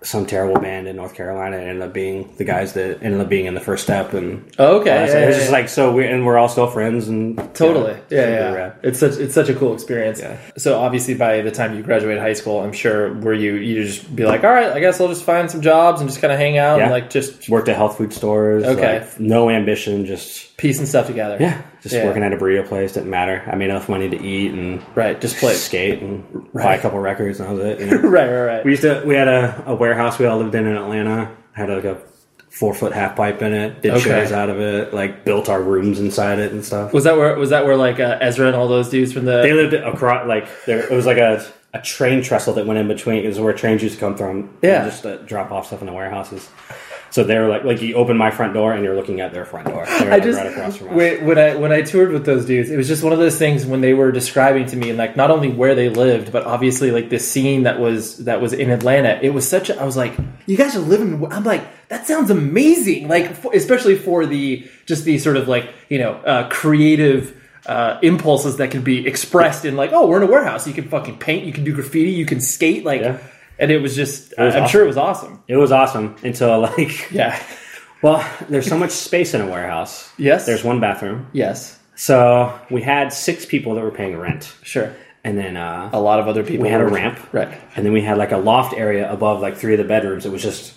some terrible band in North Carolina. It ended up being the guys that ended up being in the first step, and it's just like so weird, and we're all still friends, and it's such a cool experience. Yeah. So obviously, by the time you graduated high school, I'm sure you just be like, all right, I guess I'll just find some jobs and just kind of hang out and like just worked at health food stores. Okay, like, no ambition, just piecing stuff together. Yeah. Just working at a burrito place, didn't matter. I made enough money to eat and just play, skate, and buy a couple records, and that was it. You know? Right. We had a warehouse we all lived in Atlanta. Had like a 4-foot half pipe in it. Did shows out of it. Like built our rooms inside it and stuff. Was that where like Ezra and all those dudes from the? They lived across like there. It was like a train trestle that went in between. It was where trains used to come from. Yeah, and just drop off stuff in the warehouses. So they were like you open my front door and you're looking at their front door. They're right across from us. When I toured with those dudes, it was just one of those things when they were describing to me, and like not only where they lived, but obviously like the scene that was in Atlanta. It was I was like, you guys are living. I'm like, that sounds amazing. Like especially for the sort of like, you know, creative. Impulses that can be expressed in like, oh, we're in a warehouse. You can fucking paint. You can do graffiti. You can skate. Like, and it was just. I'm sure it was awesome. It was awesome until like. Yeah. Well, there's so much space in a warehouse. Yes. There's one bathroom. Yes. So we had 6 people that were paying rent. Sure. And then a lot of other people. We had a ramp, right? And then we had like a loft area above like three of the bedrooms. It was just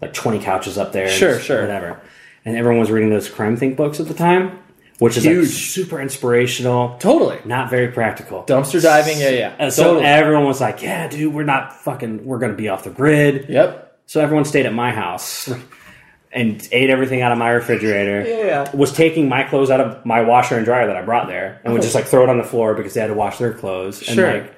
like 20 couches up there. Sure, and sure, whatever. And everyone was reading those crime think books at the time, which is huge, like, super inspirational. Totally, not very practical. Dumpster diving, yeah, yeah. And so totally. Everyone was like, "Yeah, dude, we're gonna be off the grid." Yep. So everyone stayed at my house. And ate everything out of my refrigerator. Yeah. Was taking my clothes out of my washer and dryer that I brought there. And would just, like, throw it on the floor because they had to wash their clothes. Sure. And, like,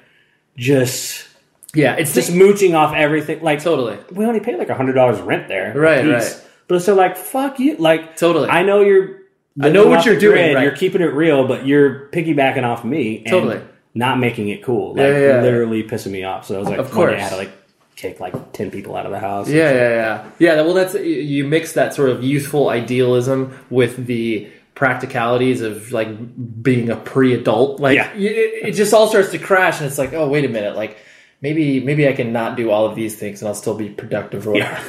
just... Yeah, it's just mooching off everything. Like, totally. We only paid, like, $100 rent there. Right, right. But it's still like, fuck you. Like, totally. I know what you're doing. Right? You're keeping it real, but you're piggybacking off me. Totally. And not making it cool. Like, literally pissing me off. So I was like, of course. I had to, like, kick like 10 people out of the house. Yeah. Well, that's, you mix that sort of youthful idealism with the practicalities of like being a pre-adult. Like, yeah. It just all starts to crash, and it's like, oh, wait a minute, like maybe I can not do all of these things and I'll still be productive or whatever.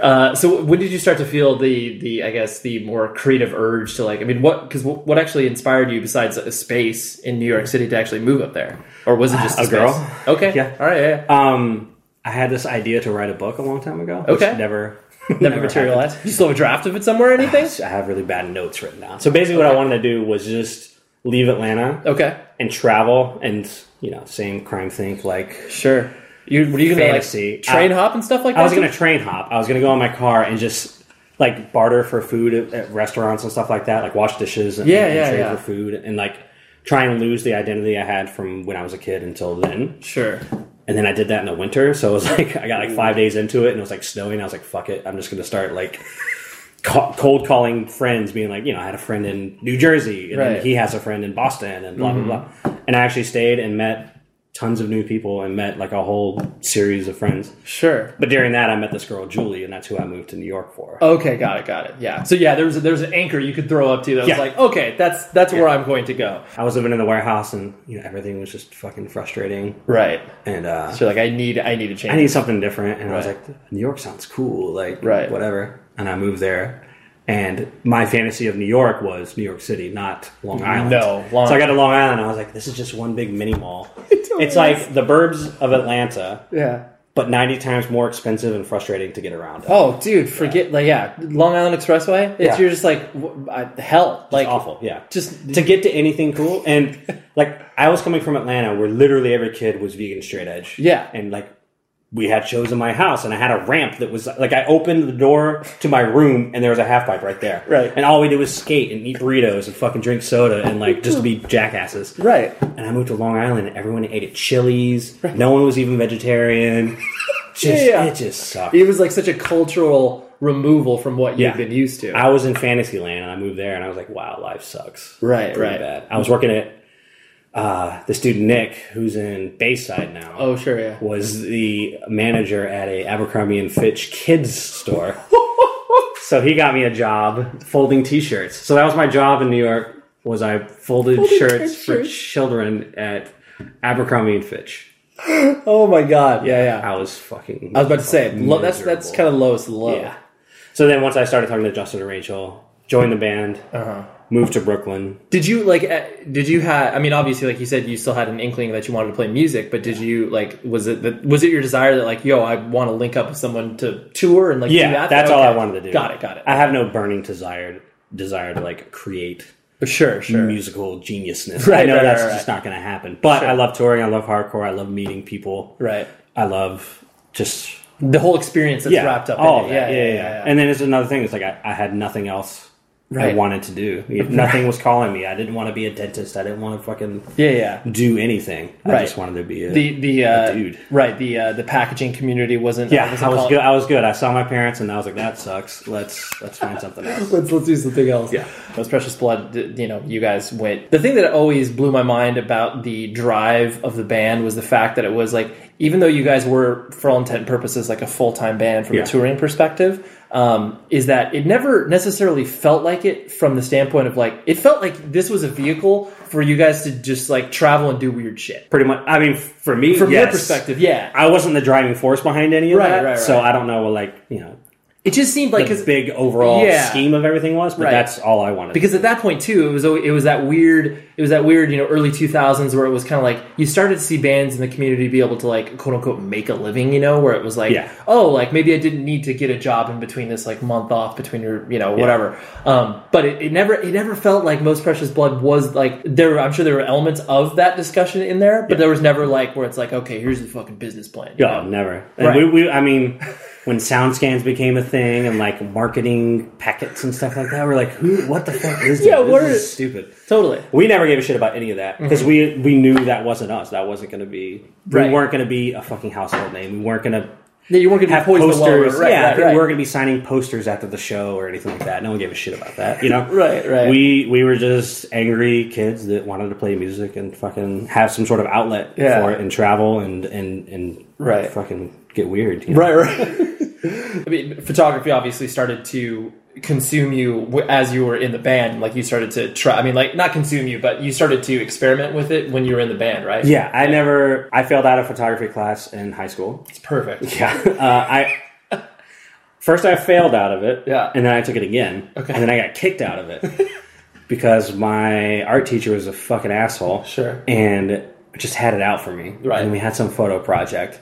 Yeah. So when did you start to feel the I guess the more creative urge to like, I mean, what actually inspired you besides a space in New York City to actually move up there, or was it just a girl? Okay, yeah, all right, yeah, yeah. I had this idea to write a book a long time ago. Okay. Which never materialized. Happened. You still have a draft of it somewhere or anything? I have really bad notes written down. So basically what I wanted to do was just leave Atlanta. Okay. And travel and, you know, same crime think, like... Sure. Were you going to, like, train hop and stuff like that? I was going to train hop. I was going to go in my car and just, like, barter for food at restaurants and stuff like that. Like, wash dishes and trade for food. And, like, try and lose the identity I had from when I was a kid until then. Sure. And then I did that in the winter, so it was like, I got like 5 days into it, and it was like snowing. I was like, fuck it, I'm just going to start like cold calling friends, being like, you know, I had a friend in New Jersey, and then he has a friend in Boston, and blah, blah, blah. And I actually stayed and met tons of new people and met like a whole series of friends. Sure. But during that, I met this girl, Julie, and that's who I moved to New York for. Okay, got it. Yeah. So yeah, there was an anchor you could throw up to that was like, okay, that's where I'm going to go. I was living in the warehouse, and you know, everything was just fucking frustrating. Right. And so like I need a change. I need something different. And I was like, New York sounds cool, like whatever. And I moved there. And my fantasy of New York was New York City, not Long Island. So I got to Long Island, and I was like, this is just one big mini mall. It's like the burbs of Atlanta, but 90 times more expensive and frustrating to get around. Oh, dude, forget, Long Island Expressway. It's, you're just like, hell. Just like awful, yeah. Just to get to anything cool. And, like, I was coming from Atlanta, where literally every kid was vegan straight edge. Yeah. And, like, we had shows in my house, and I had a ramp that was like, I opened the door to my room and there was a half pipe right there. Right. And all we did was skate and eat burritos and fucking drink soda and like just be jackasses. Right. And I moved to Long Island and everyone ate at Chili's. Right. No one was even vegetarian. It just sucked. It was like such a cultural removal from what you've been used to. I was in Fantasyland and I moved there and I was like, wow, life sucks. Right, right. Bad. I was working at this dude Nick, who's in Bayside now, was the manager at a Abercrombie and Fitch kids store. So he got me a job folding T-shirts. So that was my job in New York. Was I folded shirts for children at Abercrombie and Fitch? Oh my god! Yeah, yeah. I was about to say miserable. That's kind of lowest low. Yeah. So then once I started talking to Justin and Rachel, joined the band. Moved to Brooklyn. Did you have? I mean, obviously, like you said, you still had an inkling that you wanted to play music, but did you like? Was it your desire that like, yo, I want to link up with someone to tour and like? Yeah, do that? That's all I wanted to do. Got it. I have no burning desire to like create. Sure. Musical geniusness. Right, I know that's just not going to happen. But I love touring. I love hardcore. I love meeting people. Right. I love just the whole experience that's wrapped up. Oh, yeah. And then it's another thing. It's like I had nothing else. Right. I wanted to do. Nothing was calling me. I didn't want to be a dentist. I didn't want to fucking do anything. I just wanted to be a dude. Right. The packaging community wasn't. Yeah, I was good. I saw my parents and I was like, that sucks. Let's find something else. let's do something else. Yeah. Most Precious Blood. You know, you guys went. The thing that always blew my mind about the drive of the band was the fact that it was like, even though you guys were, for all intent and purposes, like a full time band from a touring perspective. Is that it never necessarily felt like it from the standpoint of like, it felt like this was a vehicle for you guys to just like travel and do weird shit. Pretty much. I mean, for me, from your perspective, I wasn't the driving force behind any of that. So I don't know, like, you know, It just seemed like the big overall scheme of everything was, but that's all I wanted. Because at that point too, it was that weird, you know, early 2000s where it was kind of like you started to see bands in the community be able to like quote unquote make a living, you know, where it was like, oh, like maybe I didn't need to get a job in between this like month off between your, you know, whatever. But it never felt like Most Precious Blood was like there. I'm sure there were elements of that discussion in there, but there was never like where it's like, okay, here's the fucking business plan. Never. And I mean. When sound scans became a thing and like marketing packets and stuff like that, we're like, what the fuck is this? This is stupid. Totally. We never gave a shit about any of that because we knew that wasn't us. That wasn't going to be, we weren't going to be a fucking household name. We weren't going to have posters. We weren't going to be signing posters after the show or anything like that. No one gave a shit about that, you know? Right. We were just angry kids that wanted to play music and fucking have some sort of outlet for it and travel and fucking get weird. You know? Right. I mean, photography obviously started to consume you as you were in the band. Like, you started to try... I mean, like, not consume you, but you started to experiment with it when you were in the band, right? Yeah, I failed out of photography class in high school. It's perfect. Yeah. First, I failed out of it. Yeah. And then I took it again. Okay. And then I got kicked out of it. Because my art teacher was a fucking asshole. Sure. And just had it out for me. Right. And we had some photo project.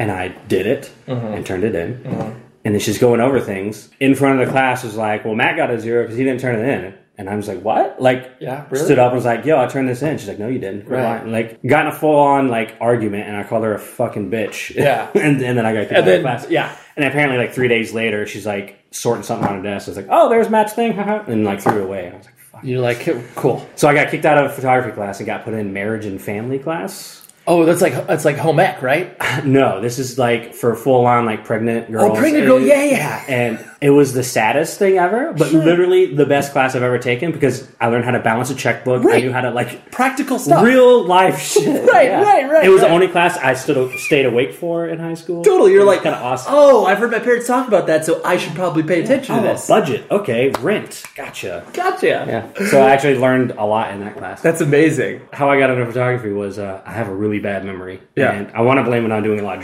And I did it and turned it in. Mm-hmm. And then she's going over things. In front of the class was like, well, Matt got a 0 because he didn't turn it in. And I was like, what? Like, really? Stood up and was like, yo, I turned this in. She's like, no, you didn't. Right. Like, got in a full-on, like, argument, and I called her a fucking bitch. Yeah. and then I got kicked out of class. Yeah. And apparently, like, 3 days later, she's, like, sorting something on her desk. I was like, oh, there's Matt's thing. And, like, threw it away. And I was like, fuck. You're like, cool. So I got kicked out of photography class and got put in marriage and family class. Oh, that's like home ec, right? No, this is like for full on like pregnant girls. Oh, pregnant girl, yeah. And it was the saddest thing ever, but literally the best class I've ever taken because I learned how to balance a checkbook. Right. I knew how to like practical stuff, real life shit. Right. It was the only class I stayed awake for in high school. Totally, you're like kind of awesome. Oh, I've heard my parents talk about that, so I should probably pay attention to this. Budget, okay, rent, gotcha. Yeah. So I actually learned a lot in that class. That's amazing. How I got into photography was I have a really bad memory, and I want to blame it on doing a lot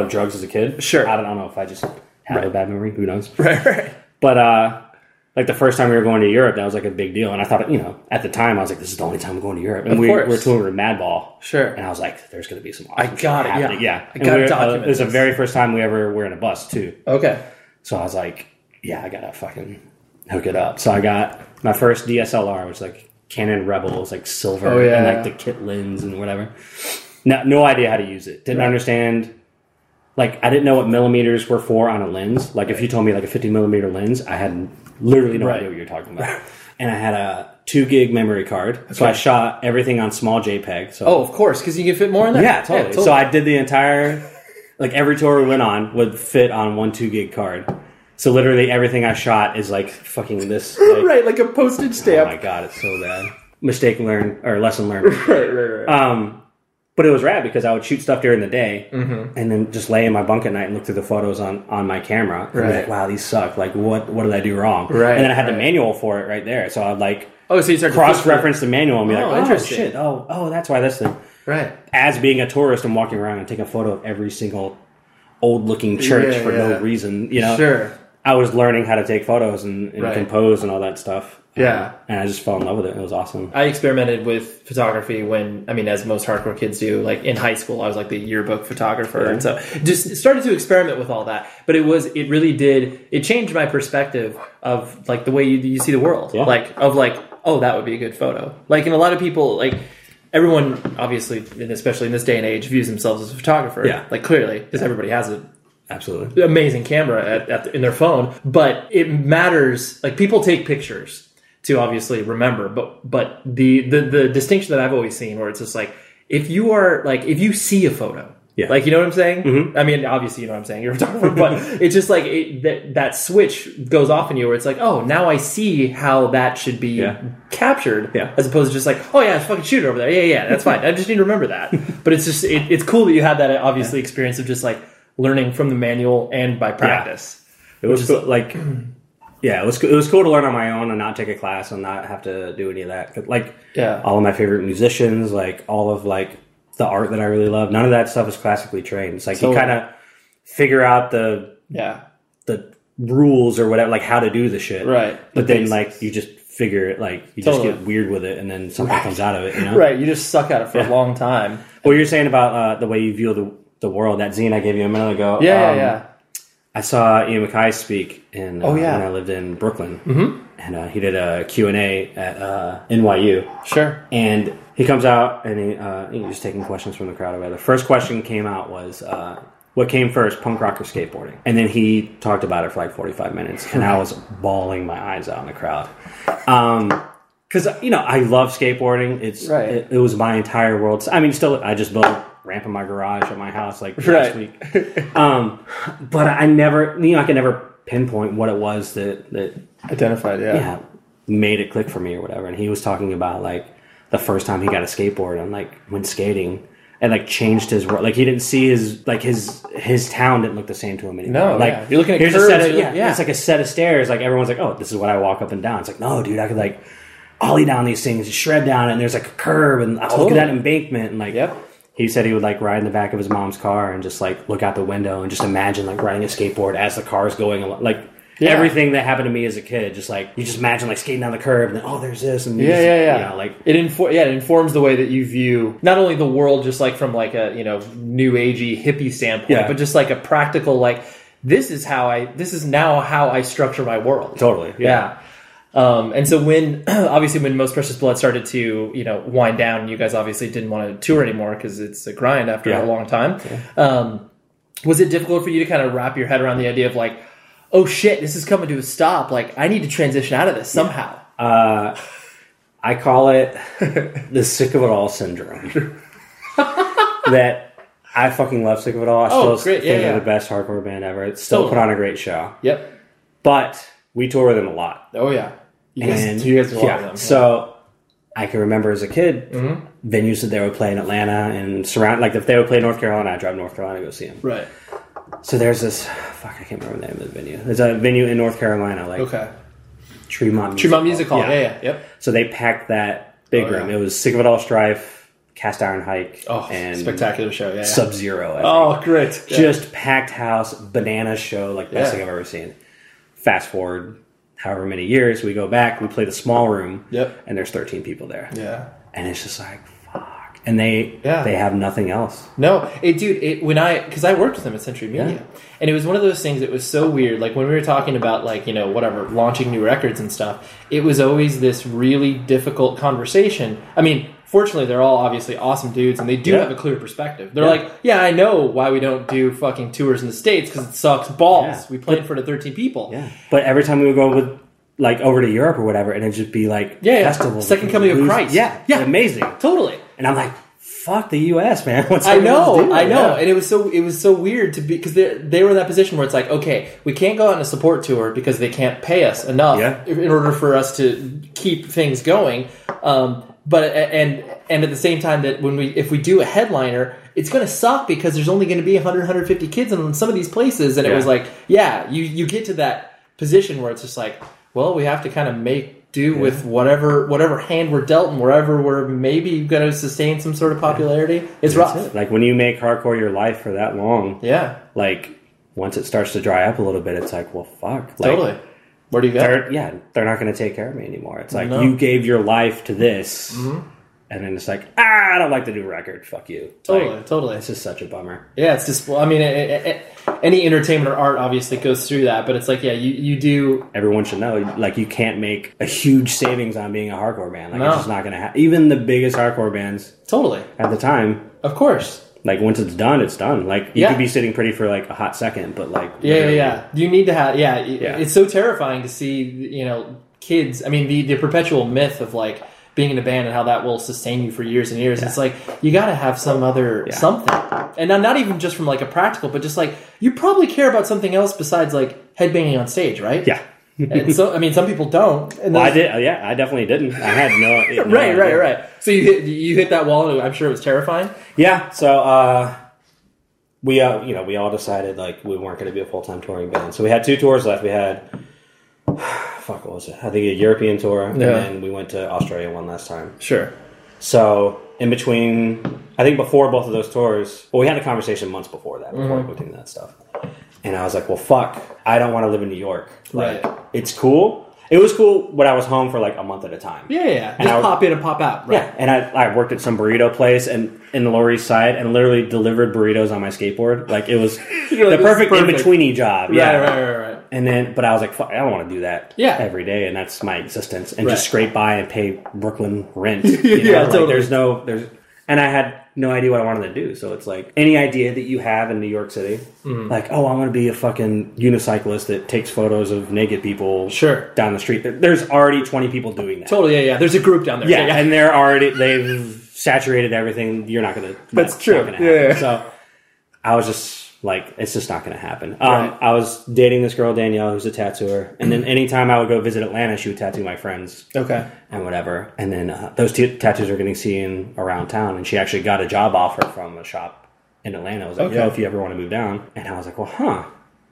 of drugs as a kid. Sure, I don't know if I just had a bad memory. Who knows? Right. But like the first time we were going to Europe, that was like a big deal, and I thought, you know, at the time I was like, this is the only time I'm going to Europe, and we were touring Madball. Sure, and I was like, there's going to be some awesome shit happening. It was the very first time we ever were in a bus too. Okay, so I was like, I gotta fucking hook it up. So I got my first DSLR, which like Canon Rebels, like silver, and like the kit lens and whatever. No idea how to use it. Didn't understand. Like, I didn't know what millimeters were for on a lens. Like, if you told me like a 50 millimeter lens, I had literally no idea what you're talking about. And I had a 2 gig memory card, so I shot everything on small JPEG. So of course, because you can fit more in that. Yeah, totally. So I did the entire, like every tour we went on would fit on one 2 gig card. So literally everything I shot is like fucking this. Like, like a postage stamp. Oh my God, it's so bad. Mistake learned, or lesson learned. Right. But it was rad because I would shoot stuff during the day and then just lay in my bunk at night and look through the photos on my camera. Right. And be like, wow, these suck. Like, what did I do wrong? Right. And then I had the manual for it right there. So I'd like so you start cross-reference the manual and be like, oh, shit. Oh, that's why this thing. Right. As being a tourist, I'm walking around and taking a photo of every single old-looking church no reason, you know? Sure. I was learning how to take photos and compose and all that stuff. And I just fell in love with it. It was awesome. I experimented with photography as most hardcore kids do, like in high school, I was like the yearbook photographer. And so just started to experiment with all that. But it changed my perspective of like the way you see the world. Yeah. Like, of like, oh, that would be a good photo. Like, and a lot of people, like, everyone obviously, and especially in this day and age, views themselves as a photographer. Yeah. Like, clearly, because everybody has it. Absolutely. Amazing camera in their phone, but it matters. Like, people take pictures to obviously remember, but the distinction that I've always seen, where it's just like, if you see a photo, like, you know what I'm saying? Mm-hmm. I mean, obviously, you know what I'm saying. You're a photographer, but it's just like that switch goes off in you where it's like, oh, now I see how that should be captured, as opposed to just like, oh, yeah, fucking shoot it over there. Yeah, that's fine. I just need to remember that. But it's just, it's cool that you had that obviously experience of just like, learning from the manual and by practice. Yeah. It was cool. Like, it was cool to learn on my own and not take a class and not have to do any of that. Like, all of my favorite musicians, like all of like the art that I really love, none of that stuff is classically trained. It's like, you kind of figure out the rules or whatever, like how to do the shit. Right. But then like you just figure it, like you just get weird with it and then something comes out of it, you know? Right. You just suck at it for a long time. Well, you're saying about the way you view the world, that zine I gave you a minute ago. Yeah, yeah. I saw Ian MacKaye speak when I lived in Brooklyn. Mm-hmm. And he did a Q&A at NYU. Sure. And he comes out and he was taking questions from the crowd. The first question came out was, what came first, punk rock or skateboarding? And then he talked about it for like 45 minutes. And I was bawling my eyes out in the crowd. Because, I love skateboarding. It was my entire world. I mean, still, I just built a ramp in my garage at my house like last week. But I never, I could never pinpoint what it was that identified, made it click for me or whatever. And he was talking about like the first time he got a skateboard and like went skating and like changed his world. Like he didn't see his town didn't look the same to him anymore. No, like you're looking at curves. It's like a set of stairs. Like everyone's like, oh, this is what I walk up and down. It's like, no, dude, I could like ollie down these things, shred down it, and there's like a curb and I'll look at that embankment and like. Yep. He said he would like ride in the back of his mom's car and just like look out the window and just imagine like riding a skateboard as the car's going along. Like everything that happened to me as a kid, just like you just imagine like skating down the curb and then there's this and like it informs the way that you view not only the world just like from like a new agey hippie standpoint, but just like a practical like this is now how I structure my world. Totally, yeah. And so when Most Precious Blood started to, wind down, and you guys obviously didn't want to tour anymore because it's a grind after a long time. Yeah. Was it difficult for you to kind of wrap your head around the idea of like, oh shit, this is coming to a stop. Like I need to transition out of this somehow. I call it the Sick of It All syndrome. That I fucking love Sick of It All. I still think they're the best hardcore band ever. It's still put on a great show. Yep. But we tour with them a lot. Oh yeah. You guys walk with them. So I can remember as a kid, venues that they would play in Atlanta and if they would play North Carolina, I'd drive to North Carolina to go see them. Right. So there's this, I can't remember the name of the venue. There's a venue in North Carolina, like Tremont Music Hall. Yep. So they packed that big room. Yeah. It was Sick of It All Strife, Cast Iron Hike, and spectacular show. Yeah. Sub-Zero. Great. Yeah. Just packed house, banana show, like best thing I've ever seen. Fast forward however many years, we go back, we play the small room, and there's 13 people there. Yeah. And it's just like, fuck. And they have nothing else. No. Because I worked with them at Century Media. Yeah. And it was one of those things that was so weird. Like, when we were talking about, like, launching new records and stuff, it was always this really difficult conversation. I mean, fortunately, they're all obviously awesome dudes, and they do have a clear perspective. They're like, I know why we don't do fucking tours in the States, because it sucks balls. Yeah. We played in front of 13 people. Yeah. But every time we would go over to Europe or whatever, and it'd just be like festivals. Second coming of Christ. Yeah. Yeah. Amazing. Totally. And I'm like, fuck the U.S., man. I know. Yeah. And it was so weird to be, because they were in that position where it's like, okay, we can't go on a support tour because they can't pay us enough in order for us to keep things going. But and at the same time that if we do a headliner, it's going to suck because there's only going to be 100, 150 kids in some of these places. And it was like, you get to that position where it's just like, well, we have to kind of make do with whatever hand we're dealt and wherever we're maybe going to sustain some sort of popularity. Yeah. It's rough. It. Like when you make hardcore your life for that long, like once it starts to dry up a little bit, it's like, well, fuck. Like, totally. Where do you go? They're not going to take care of me anymore. It's like, you gave your life to this, and then it's like, I don't like the new record. Fuck you. Totally. It's just such a bummer. Yeah, it's just. Well, I mean, any entertainment or art obviously goes through that, but it's like, you do. Everyone should know, like, you can't make a huge savings on being a hardcore band. Like, it's just not going to happen. Even the biggest hardcore bands, at the time, of course. Like, once it's done, it's done. Like, you could be sitting pretty for, like, a hot second, but, like... Yeah. You need to have... Yeah, it's so terrifying to see, kids... I mean, the perpetual myth of, like, being in a band and how that will sustain you for years and years. Yeah. It's like, you gotta have some other something. And not even just from, like, a practical, but just, like, you probably care about something else besides, like, headbanging on stage, right? Yeah. And so, I mean, some people don't. And well, I did. Yeah, I definitely didn't. I had no idea. Right. So you hit that wall, and I'm sure it was terrifying. Yeah. So we all decided like we weren't going to be a full time touring band. So we had two tours left. We had what was it? I think a European tour, and then we went to Australia one last time. Sure. So in between, I think before both of those tours, well, we had a conversation months before that, before booking that stuff. And I was like, well, fuck, I don't want to live in New York. Like, right. It's cool. It was cool when I was home for like a month at a time. Yeah, yeah. And just pop in and pop out. Right. Yeah. And I worked at some burrito place and in the Lower East Side and literally delivered burritos on my skateboard. Like it was the perfect in-betweeny job. Right, yeah. Right. And then, but I was like, fuck, I don't want to do that every day. And that's my existence. And just scrape by and pay Brooklyn rent. You know? Totally. And I had no idea what I wanted to do. So it's like any idea that you have in New York City, like, oh, I want to be a fucking unicyclist that takes photos of naked people down the street. There's already 20 people doing that. Totally, yeah. There's a group down there. Yeah, yeah. And they've saturated everything. You're not going to. That's true. Yeah. So I was just like, it's just not going to happen. I was dating this girl, Danielle, who's a tattooer. And then anytime I would go visit Atlanta, she would tattoo my friends. Okay. And whatever. And then those tattoos were getting seen around town. And she actually got a job offer from a shop in Atlanta. I was like, yo, if you ever want to move down. And I was like, well,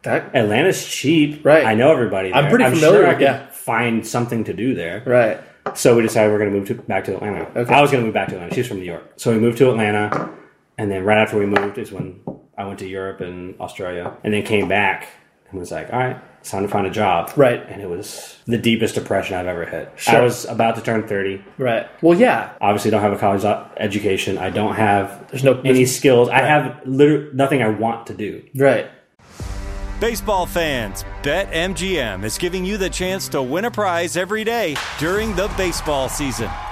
Atlanta's cheap. Right. I know everybody there. I'm pretty familiar. I'm sure I could find something to do there. Right. So we decided we're going to move back to Atlanta. Okay. I was going to move back to Atlanta. She's from New York. So we moved to Atlanta. And then right after we moved is when I went to Europe and Australia. And then came back and was like, all right, it's time to find a job. Right. And it was the deepest depression I've ever hit. Sure. I was about to turn 30. Right. Well, yeah. Obviously, don't have a college education. I don't have any skills. Right. I have literally nothing I want to do. Right. Baseball fans, BetMGM is giving you the chance to win a prize every day during the baseball season.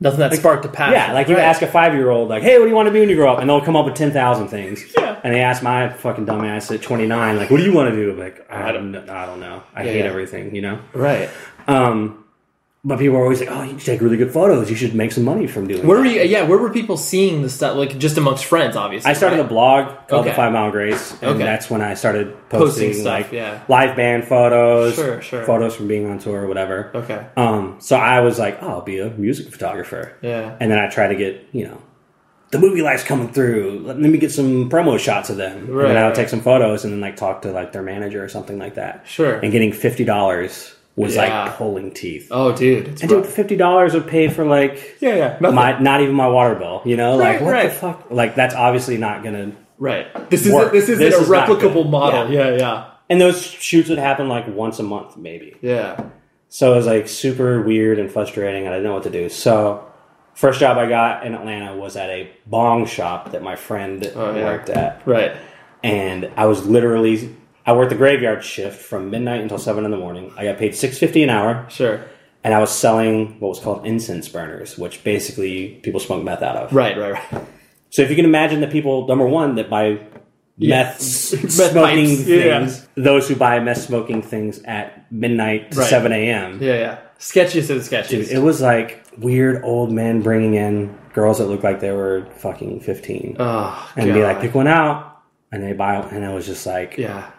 Nothing that sparked a passion. Yeah, like you ask a 5-year-old, like, hey, what do you want to be when you grow up? And they'll come up with 10,000 things. Yeah. And they ask my fucking dumb ass at 29, like, what do you want to do? I'm like, I don't know. I hate everything, you know? Right. But people are always like, oh, you take really good photos. You should make some money from doing that. Where were people seeing this stuff? Like, just amongst friends, obviously. I started a blog called The 5 Mile Grace. And that's when I started posting stuff, like, live band photos. Photos from being on tour or whatever. Okay. So I was like, oh, I'll be a music photographer. Yeah. And then I try to get, you know, the movie life's coming through. Let me get some promo shots of them. Right. And I would take some photos and then, like, talk to, like, their manager or something like that. Sure. And getting $50... was like pulling teeth. Oh, dude! It's rough. $50 would pay for like not even my water bill. You know, right, like what the fuck? Like that's obviously not gonna work. This isn't a replicable model. Yeah. And those shoots would happen like once a month, maybe. Yeah. So it was like super weird and frustrating, and I didn't know what to do. So first job I got in Atlanta was at a bong shop that my friend worked at. Right. And I was literally. I worked the graveyard shift from midnight until 7 in the morning. I got paid $6.50 an hour. Sure. And I was selling what was called incense burners, which basically people smoked meth out of. Right. So if you can imagine the people, number one, that buy meth smoking things, those who buy meth smoking things at midnight to 7 a.m. Sketchiest of the sketchiest. Dude, it was like weird old men bringing in girls that looked like they were fucking 15. Oh, and God. Be like, pick one out. And they buy one. And I was just like, yeah,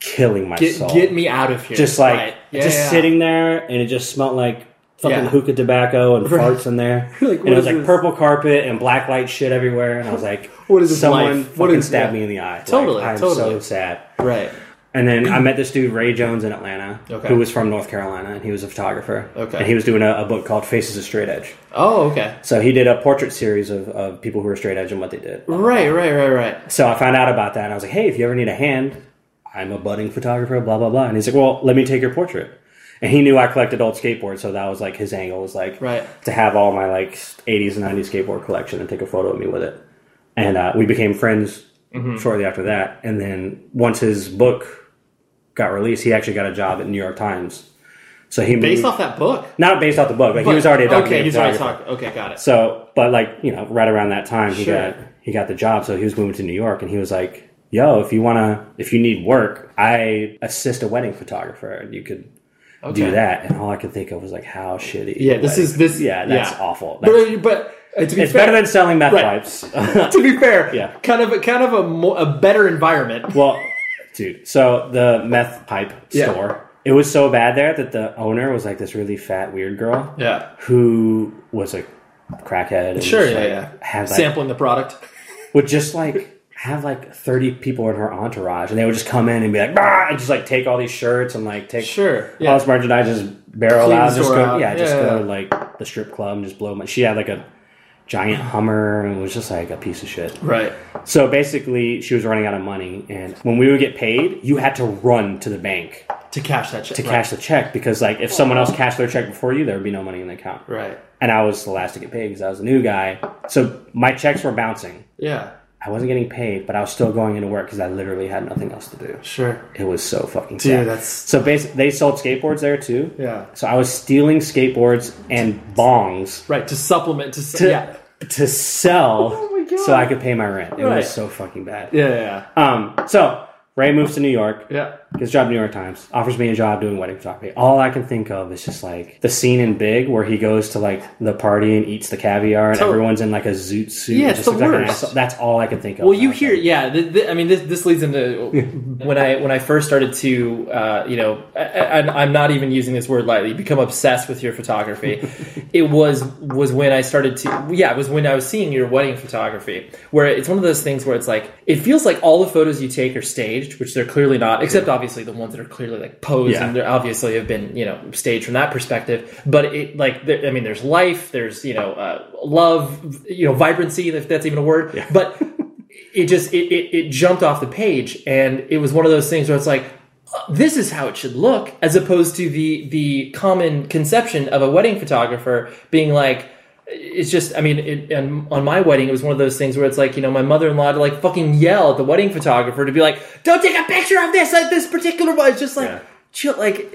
killing my soul. Get me out of here. Just like, right. Sitting there. And it just smelled like fucking hookah tobacco and farts in there. Like, and it was like purple carpet and black light shit everywhere. And I was like, what is someone life? Fucking stabbed me in the eye. Totally. Like, I'm so sad. Right. And then I met this dude, Ray Jones, in Atlanta, who was from North Carolina, and he was a photographer. Okay. And he was doing a book called Faces of Straight Edge. Oh, okay. So he did a portrait series of people who were straight edge and what they did. Right. So I found out about that, and I was like, hey, if you ever need a hand, I'm a budding photographer, blah, blah, blah. And he's like, well, let me take your portrait. And he knew I collected old skateboards, so that was like his angle was like to have all my like 80s and 90s skateboard collection and take a photo of me with it. And we became friends shortly after that. And then once his book got released, he actually got a job at New York Times. So he based off that book? Not based off the book, but he was already a documentary. Okay, he's already talking. Okay, got it. So, but like, you know, right around that time, he got the job. So he was moving to New York, and he was like, "Yo, if you need work, I assist a wedding photographer, and you could." Okay. Do that, and all I could think of was like, how shitty. Yeah, this. Yeah, that's awful. That's, but to be fair, better than selling meth pipes. To be fair, kind of a better environment. Well, dude, so the meth pipe store, it was so bad there that the owner was like this really fat weird girl, who was a crackhead. And had, like, sampling the product. Would just like. Have like 30 people in her entourage, and they would just come in and be like, bah! And just like take all these shirts and like take all this merchandise, just barrel out, just go, out. Go to like the strip club and just blow them. She had like a giant Hummer and was just like a piece of shit. Right. So basically, she was running out of money, and when we would get paid, you had to run to the bank to cash that check. To cash the check, because like if someone else cashed their check before you, there would be no money in the account. Right. And I was the last to get paid because I was a new guy, so my checks were bouncing. Yeah. I wasn't getting paid, but I was still going into work because I literally had nothing else to do. Sure. It was so fucking sad. Dude, that's... So basically, they sold skateboards there, too. Yeah. So I was stealing skateboards and bongs. Right, to supplement, to sell so I could pay my rent. It was so fucking bad. Yeah. So Ray moves to New York. Yeah. Gets a job at New York Times. Offers me a job doing wedding photography. All I can think of is just like the scene in Big where he goes to like the party and eats the caviar and everyone's in like a zoot suit. Yeah, it's just the worst. Like that's all I can think of. Well, you hear, I mean, this leads into when I first started to, you know, I'm not even using this word lightly. Become obsessed with your photography. It was when I started to, it was when I was seeing your wedding photography, where it's one of those things where it's like it feels like all the photos you take are staged, which they're clearly not, except. Obviously the ones that are clearly like posed and they obviously have been, you know, staged from that perspective, but it like I mean there's life, there's, you know, love, you know, vibrancy, if that's even a word, but it just it jumped off the page, and it was one of those things where it's like this is how it should look, as opposed to the common conception of a wedding photographer being like, it's just, I mean, and on my wedding, it was one of those things where it's like, you know, my mother-in-law had to like fucking yell at the wedding photographer to be like, don't take a picture of this at this particular one. It's just like, chill, like,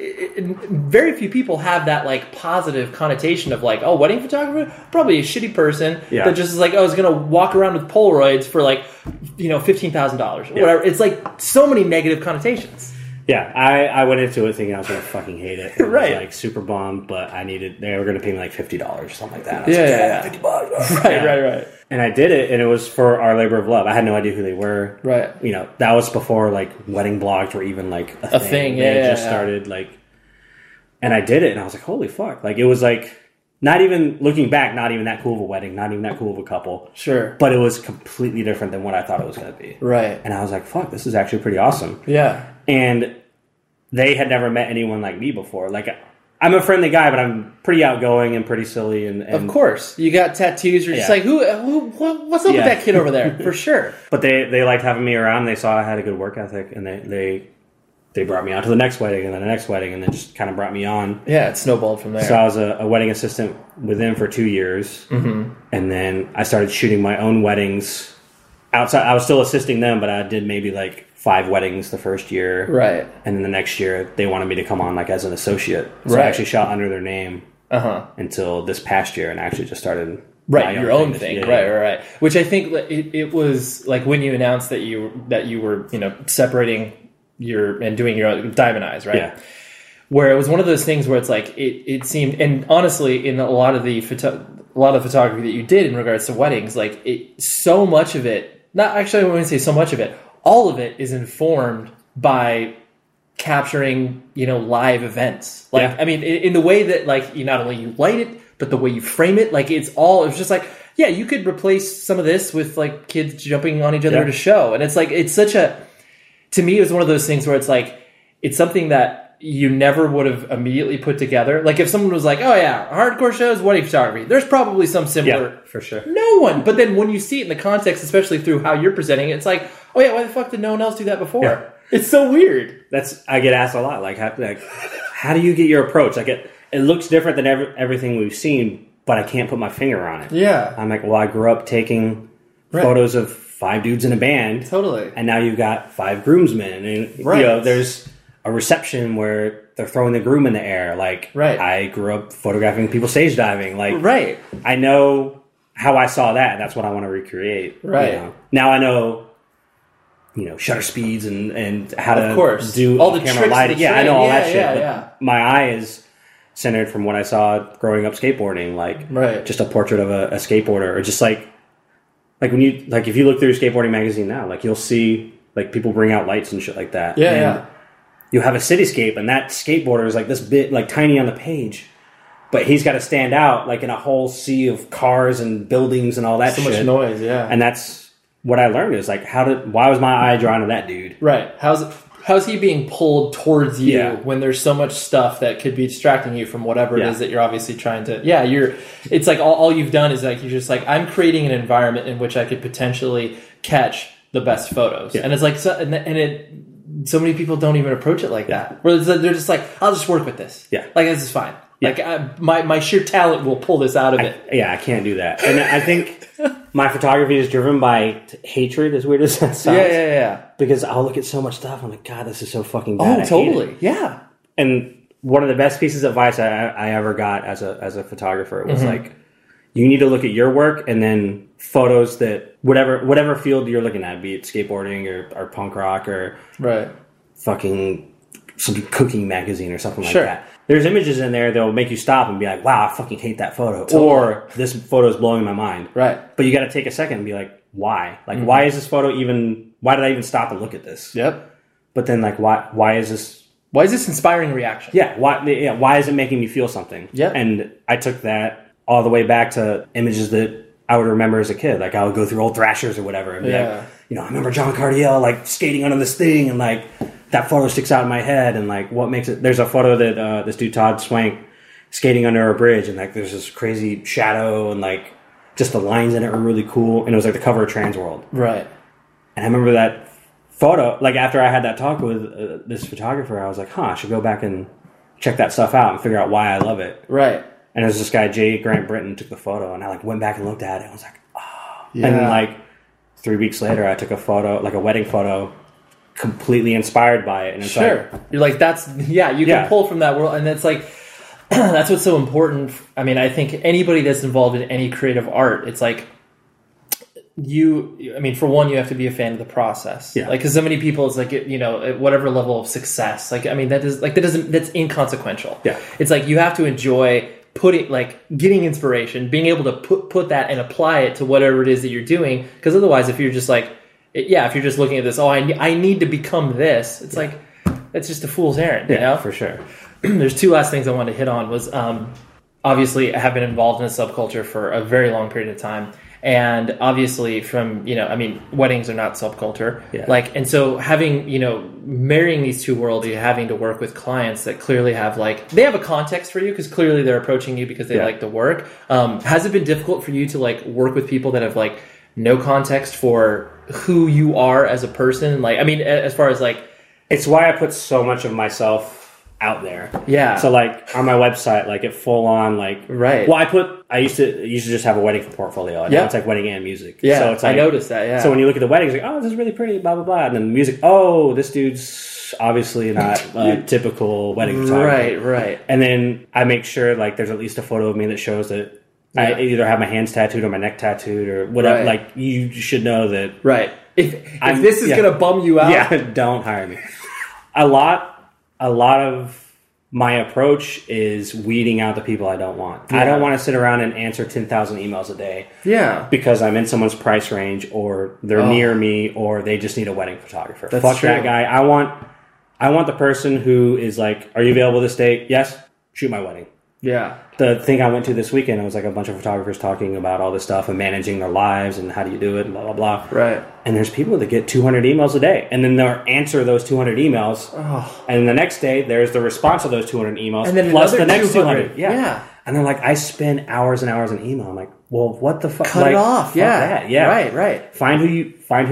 very few people have that like positive connotation of like, oh, wedding photographer, probably a shitty person that just is like, oh, is going to walk around with Polaroids for like, you know, $15,000 or whatever. It's like so many negative connotations. Yeah, I went into it thinking I was going to fucking hate it. It was like super bummed, but they were going to pay me like $50 or something like that. I was $50. Right. And I did it, and it was for Our Labor of Love. I had no idea who they were. Right. You know, that was before like wedding blogs were even like a thing. They just started like, and I did it, and I was like, holy fuck. Like it was like, not even looking back, not even that cool of a wedding, not even that cool of a couple. Sure. But it was completely different than what I thought it was going to be. Right. And I was like, fuck, this is actually pretty awesome. Yeah. And they had never met anyone like me before. Like, I'm a friendly guy, but I'm pretty outgoing and pretty silly. And of course. You got tattoos. You're just like, what's up with that kid over there? For sure. But they liked having me around. They saw I had a good work ethic, and they brought me out to the next wedding and then the next wedding, and then just kind of brought me on. Yeah, it snowballed from there. So I was a wedding assistant with them for 2 years. Mm-hmm. And then I started shooting my own weddings outside. I was still assisting them, but I did maybe like 5 weddings the first year. Right. And then the next year, they wanted me to come on like as an associate. So I actually shot under their name until this past year, and actually just started your own thing. Right. Which I think it was like when you announced that you were, you know, separating your and doing your own Diamond Eyes, right? Yeah. where it was one of those things where it's like it seemed, and honestly, in a lot of the photography that you did in regards to weddings, like so much of it, not actually I wouldn't say so much of it, all of it is informed by capturing, live events. Like, yeah. I mean, in the way that, like, you not only you light it, but the way you frame it, like it's just like, yeah, you could replace some of this with like kids jumping on each other at a show. And it's like, to me, it was one of those things where it's like, it's something that you never would have immediately put together. Like if someone was like, oh yeah, hardcore shows, wedding photography, there's probably some similar. Yeah, for sure. No one. But then when you see it in the context, especially through how you're presenting it, it's like, oh yeah, why the fuck did no one else do that before? Yeah. It's so weird. I get asked a lot. Like, how do you get your approach? It looks different than everything we've seen, but I can't put my finger on it. Yeah. I'm like, well, I grew up taking photos of five dudes in a band. Totally. And now you've got five groomsmen. And, there's a reception where they're throwing the groom in the air. Like, I grew up photographing people stage diving. Like, I know how I saw that, and that's what I want to recreate. Right. Now I know... shutter speeds and how to do all the camera lighting. Yeah, I know all that shit. Yeah. My eye is centered from what I saw growing up skateboarding, just a portrait of a skateboarder, or just like when you if you look through your skateboarding magazine now, you'll see people bring out lights and shit like that. Yeah, and you have a cityscape, and that skateboarder is this bit tiny on the page, but he's got to stand out in a whole sea of cars and buildings and all that. So much noise, yeah, and that's. What I learned is why was my eye drawn to that dude? Right. How's he being pulled towards you when there's so much stuff that could be distracting you from whatever it is that you're obviously trying to, it's all you've done is you're just I'm creating an environment in which I could potentially catch the best photos. Yeah. And it's so many people don't even approach it that, where they're just I'll just work with this. Yeah. This is fine. Yeah. My sheer talent will pull this out of it. I can't do that. And I think my photography is driven by hatred, as weird as that sounds. Yeah. Because I'll look at so much stuff, I'm like, God, this is so fucking bad. Oh, totally. Yeah. And one of the best pieces of advice I ever got as a photographer was you need to look at your work and then photos that whatever field you're looking at, be it skateboarding or punk rock or fucking... some cooking magazine or something like that. There's images in there that'll make you stop and be like, wow, I fucking hate that photo. Totally. Or this photo is blowing my mind. Right. But you got to take a second and be like, why? Why is this photo even... Why did I even stop and look at this? Yep. But then why is this... Why is this inspiring reaction? Yeah. Why is it making me feel something? Yep. And I took that all the way back to images that I would remember as a kid. I would go through old Thrashers or whatever and be I remember John Cardiel skating under this thing and that photo sticks out in my head, and what makes it? There's a photo that this dude Todd Swank skating under a bridge, and there's this crazy shadow, and just the lines in it were really cool, and it was the cover of Transworld, right? And I remember that photo. After I had that talk with this photographer, I was like, I should go back and check that stuff out and figure out why I love it, right? And there's this guy J. Grant Britton took the photo, and I went back and looked at it, and I was like, oh, yeah. And then 3 weeks later, I took a photo, a wedding photo. Completely inspired by it, and it's you're that's you can pull from that world, and it's that's what's so important. I mean, I think anybody that's involved in any creative art, it's I mean, for one, you have to be a fan of the process, because so many people, it's at whatever level of success, I mean, that is that's inconsequential. It's you have to enjoy putting getting inspiration, being able to put that and apply it to whatever it is that you're doing, because otherwise, if you're just if you're just looking at this, I need to become this, it's that's just a fool's errand, for sure. There's two last things I wanted to hit on was, obviously I have been involved in a subculture for a very long period of time. And obviously from, I mean, weddings are not subculture. Yeah. And so having, marrying these two worlds, you're having to work with clients that clearly have they have a context for you because clearly they're approaching you because they like the work. Has it been difficult for you to work with people that have no context for who you are as a person? I mean, as far as it's why I put so much of myself out there. Yeah. So on my website, it full on Well, I used to just have a wedding portfolio. And now it's wedding and music. Yeah. So it's I noticed that. Yeah. So when you look at the wedding, it's oh, this is really pretty, blah blah blah, and then the music. Oh, this dude's obviously not typical wedding photographer. Right. And then I make sure there's at least a photo of me that shows that. I either have my hands tattooed or my neck tattooed or whatever. Right. You should know that. Right. If this is going to bum you out, don't hire me. A lot of my approach is weeding out the people I don't want. Yeah. I don't want to sit around and answer 10,000 emails a day. Yeah. Because I'm in someone's price range, or they're near me, or they just need a wedding photographer. That's Fuck true. That guy. I want the person who is like, are you available this date? Yes. Shoot my wedding. Yeah. The thing I went to this weekend, it was like a bunch of photographers talking about all this stuff and managing their lives and how do you do it and blah, blah, blah. Right. And there's people that get 200 emails a day. And then they'll answer those 200 emails. Oh. And the next day, there's the response to those 200 emails and then plus the next 200. Yeah. And they're like, I spend hours and hours on email. I'm like, well, what the fuck? Cut it off. Yeah. Yeah. Right. Find who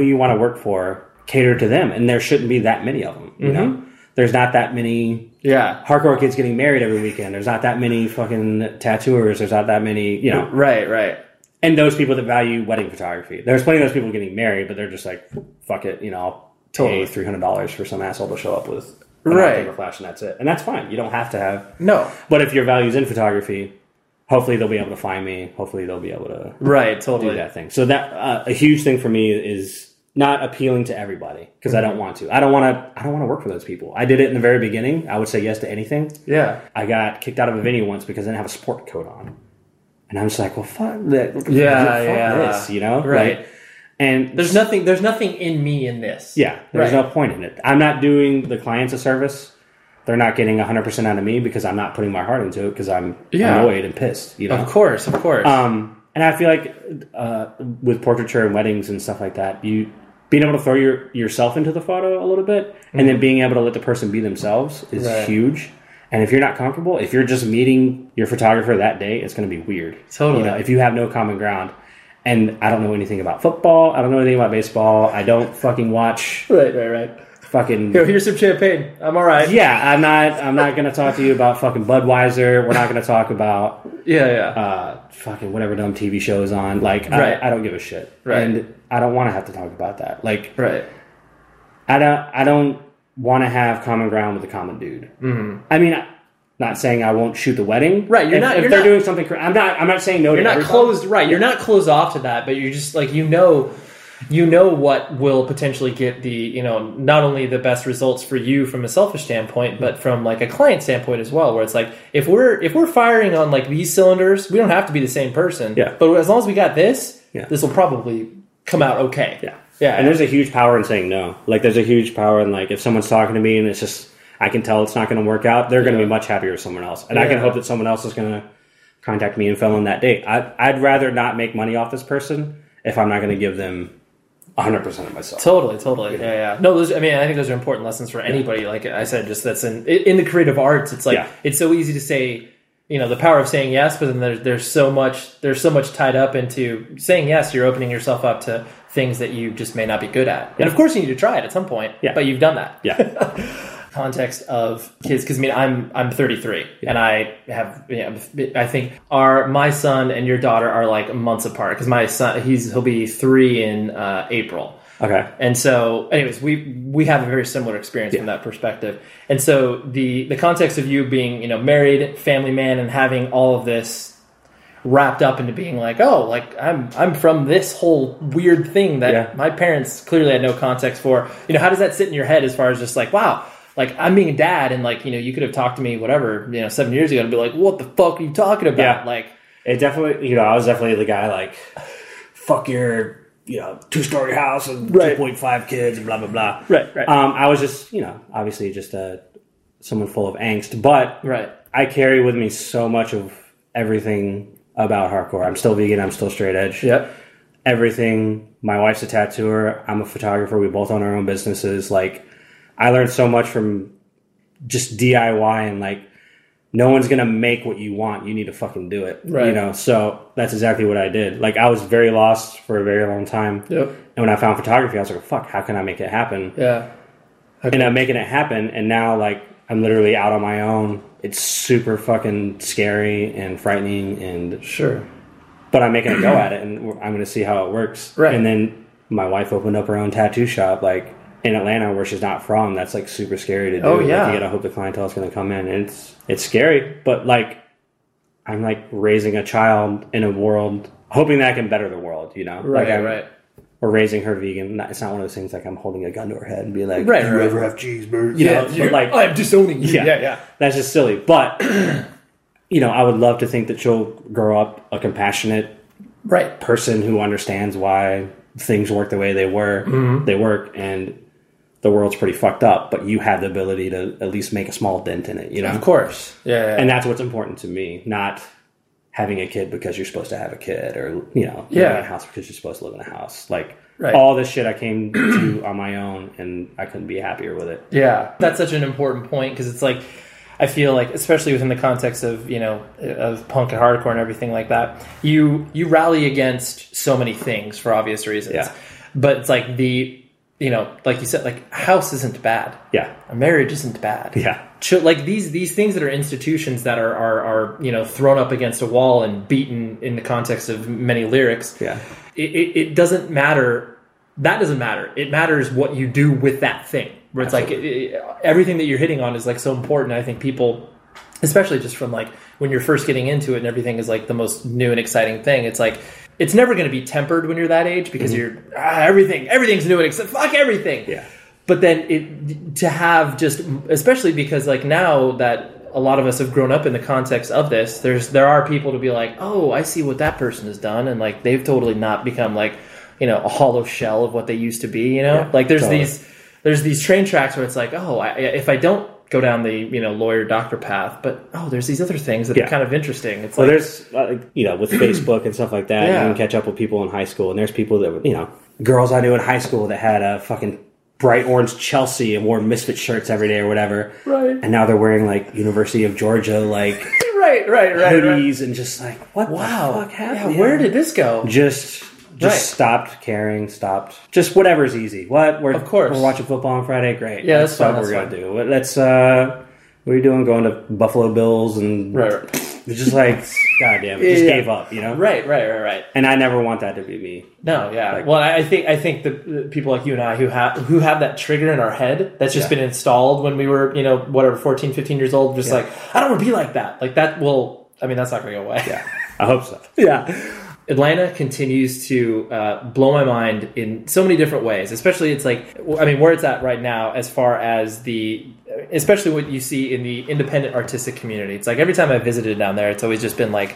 you want to work for. Cater to them. And there shouldn't be that many of them, you mm-hmm. know? There's not that many hardcore kids getting married every weekend. There's not that many fucking tattooers. There's not that many, you know. Right. And those people that value wedding photography. There's plenty of those people getting married, but they're just like, fuck it, you know, I'll pay $300 for some asshole to show up with an outdoor flash and that's it. And that's fine. You don't have to have. No. But if your value's in photography, hopefully they'll be able to find me. Hopefully they'll be able to do that thing. So that a huge thing for me is not appealing to everybody, because I don't want to. I don't want to work for those people. I did it in the very beginning. I would say yes to anything. Yeah. I got kicked out of a venue once because I didn't have a sport coat on. And I'm just like, well, fuck that. Fuck this, you know? Right. Like, and there's nothing in me in this. Yeah. There's no point in it. I'm not doing the clients a service. They're not getting 100% out of me because I'm not putting my heart into it, because I'm annoyed and pissed, you know? Of course. And I feel like with portraiture and weddings and stuff like that, you being able to throw yourself into the photo a little bit, and then being able to let the person be themselves is huge. And if you're not comfortable, if you're just meeting your photographer that day, it's going to be weird. Totally. You know, if you have no common ground. And I don't know anything about football. I don't know anything about baseball. I don't fucking watch. Right. Fucking. Yo, here's some champagne. I'm all right. Yeah, I'm not going to talk to you about fucking Budweiser. We're not going to talk about. Fucking whatever dumb TV show is on. Like, I don't give a shit. Right. And I don't want to have to talk about that. Like, I don't want to have common ground with a common dude. Mm-hmm. I mean, not saying I won't shoot the wedding. Right. If they're doing something, I'm not saying no to everybody. You're not closed. Right. You're not closed off to that, but you're just like, you know what will potentially get the, you know, not only the best results for you from a selfish standpoint, but from like a client standpoint as well, where it's like, if we're firing on like these cylinders, we don't have to be the same person, but as long as we got this, this will probably come out okay. Yeah. And there's a huge power in saying no. Like, there's a huge power in, like, if someone's talking to me and it's just, I can tell it's not going to work out, they're going to be much happier with someone else. And I can hope that someone else is going to contact me and fill in that date. I'd rather not make money off this person if I'm not going to give them 100% of myself. Totally. Yeah. No, those, I mean, I think those are important lessons for anybody. Like I said, just that's in the creative arts. It's like, it's so easy to say, you know, the power of saying yes, but then there's so much tied up into saying yes. You're opening yourself up to things that you just may not be good at. And of course you need to try it at some point, but you've done that. Yeah. Context of kids, because I mean, I'm 33 and I have, I think my son and your daughter are like months apart, because my son, he'll be 3 in April. Okay. And so anyways, we have a very similar experience from that perspective. And so the context of you being, you know, married, family man, and having all of this wrapped up into being like, oh, like I'm from this whole weird thing that my parents clearly had no context for, you know, how does that sit in your head as far as just like, wow, like, I'm being a dad, and, like, you know, you could have talked to me, whatever, you know, 7 years ago, and be like, what the fuck are you talking about? Yeah. Like, it definitely, you know, I was definitely the guy, like, fuck your, you know, 2-story house and 2.5 kids and blah, blah, blah. Right. I was just, you know, obviously just someone full of angst, but I carry with me so much of everything about hardcore. I'm still vegan. I'm still straight edge. Yep. Everything. My wife's a tattooer. I'm a photographer. We both own our own businesses. Like, I learned so much from just DIY, and like, no one's going to make what you want. You need to fucking do it, you know? So that's exactly what I did. Like, I was very lost for a very long time. Yep. And when I found photography, I was like, fuck, how can I make it happen? Yeah. Okay. And I'm making it happen. And now, like, I'm literally out on my own. It's super fucking scary and frightening, and but I'm making a go at it, and I'm going to see how it works. Right. And then my wife opened up her own tattoo shop. Like, in Atlanta, where she's not from, that's like super scary to do. Oh, yeah. Like, you gotta hope the clientele is gonna come in, and it's scary. But like, I'm like raising a child in a world, hoping that I can better the world, you know? Right. Like, or raising her vegan. It's not one of those things like I'm holding a gun to her head and be like, right, "You ever have cheeseburgers?" You know, but like I'm disowning you. Yeah. That's just silly. But you know, I would love to think that she'll grow up a compassionate person who understands why things work the way they were. Mm-hmm. They work, and the world's pretty fucked up. But you have the ability to at least make a small dent in it. You know, of course, yeah. And that's what's important to me. Not having a kid because you're supposed to have a kid, or you know, living in a house because you're supposed to live in a house. Like all this shit I came to on my own, and I couldn't be happier with it. Yeah, that's such an important point because it's like I feel like, especially within the context of of punk and hardcore and everything like that, you rally against so many things for obvious reasons. Yeah. But it's like like you said, like a house isn't bad. Yeah, a marriage isn't bad. Yeah. Like these things that are institutions that are thrown up against a wall and beaten in the context of many lyrics. Yeah, it doesn't matter. That doesn't matter. It matters what you do with that thing. Where it's Absolutely. Like everything that you're hitting on is like so important. I think people, especially just from like when you're first getting into it and everything is like the most new and exciting thing. It's like it's never going to be tempered when you're that age because you're everything's new and exciting. Fuck everything. Yeah. But then to have just, especially because like now that a lot of us have grown up in the context of this, there are people to be like, oh, I see what that person has done. And like, they've totally not become like, a hollow shell of what they used to be, Yeah, like there's these train tracks where it's like, oh, if I don't go down the, lawyer doctor path, but, oh, there's these other things that are kind of interesting. It's with Facebook and stuff like that, you can catch up with people in high school. And there's people that, girls I knew in high school that had a fucking bright orange Chelsea and wore Misfit shirts every day or whatever. Right. And now they're wearing like University of Georgia like hoodies and just like what the fuck happened? Yeah, where did this go? Just stopped caring, just whatever's easy. We're watching football on Friday, great. Yeah, that's what we're gonna do. Let's what are you doing going to Buffalo Bills and it's just like goddamn, it just gave up, Right. And I never want that to be me. No, yeah. Like, well, I think the people like you and I who have that trigger in our head that's just been installed when we were, 14, 15 years old, just like, I don't want to be like that. Like that that's not going to go away. Yeah, I hope so. Atlanta continues to blow my mind in so many different ways, especially it's like, where it's at right now as far as especially what you see in the independent artistic community. It's like every time I visited down there, it's always just been like,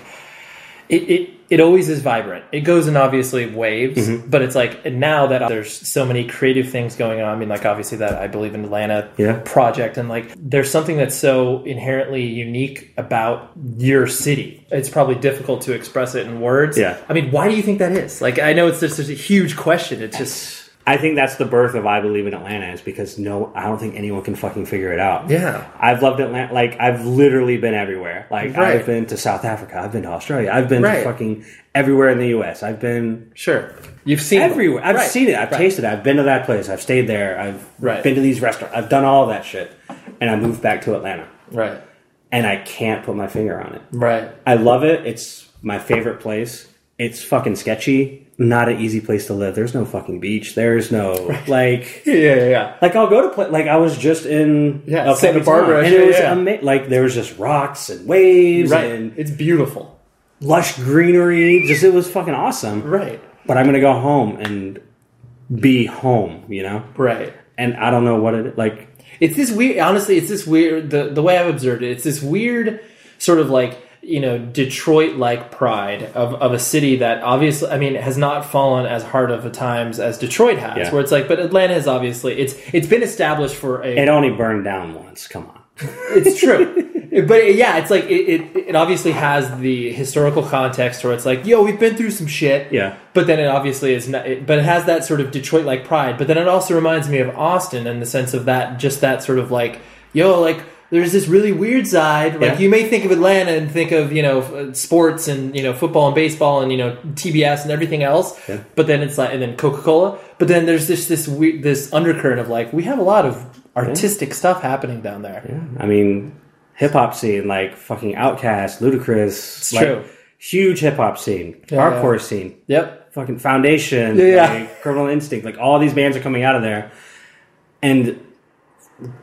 it always is vibrant. It goes in obviously waves, but it's like now that there's so many creative things going on, obviously that I Believe in Atlanta project, and like there's something that's so inherently unique about your city. It's probably difficult to express it in words. Yeah. Why do you think that is? Like, I know it's just a huge question. It's just... I think that's the birth of I Believe in Atlanta is because I don't think anyone can fucking figure it out. Yeah. I've loved Atlanta. Like, I've literally been everywhere. Like, I've been to South Africa. I've been to Australia. I've been to fucking everywhere in the U.S. I've been... Sure. You've seen everywhere. Them. I've seen it. I've tasted it. I've been to that place. I've stayed there. I've been to these restaurants. I've done all that shit. And I moved back to Atlanta. Right. And I can't put my finger on it. Right. I love it. It's my favorite place. It's fucking sketchy. Not an easy place to live. There's no fucking beach. There's no Like I'll go to play. Like I was just in Santa Barbara, and it was amazing. Like there was just rocks and waves, and it's beautiful, lush greenery. Just it was fucking awesome, right? But I'm gonna go home and be home, right? And I don't know what it like. It's this weird. Honestly, it's this weird. The way I've observed it, it's this weird sort of like. Detroit-like pride of a city that obviously, has not fallen as hard of a times as Detroit has, where it's like, but Atlanta is obviously, it's been established for a... It only burned down once, come on. It's true. But yeah, it's like, it obviously has the historical context where it's like, yo, we've been through some shit. Yeah. But then it obviously is not, but it has that sort of Detroit-like pride. But then it also reminds me of Austin in the sense of that, just that sort of like, yo, like, there's this really weird side. Like you may think of Atlanta and think of, sports and, football and baseball and, TBS and everything else. Yeah. But then it's like, and then Coca-Cola. But then there's this weird, this undercurrent of like, we have a lot of artistic stuff happening down there. Yeah. Hip hop scene, like fucking Outkast, Ludacris. It's true. Huge hip hop scene, hardcore scene. Yep. Fucking Foundation. Yeah. Like, Criminal Instinct. Like all these bands are coming out of there. And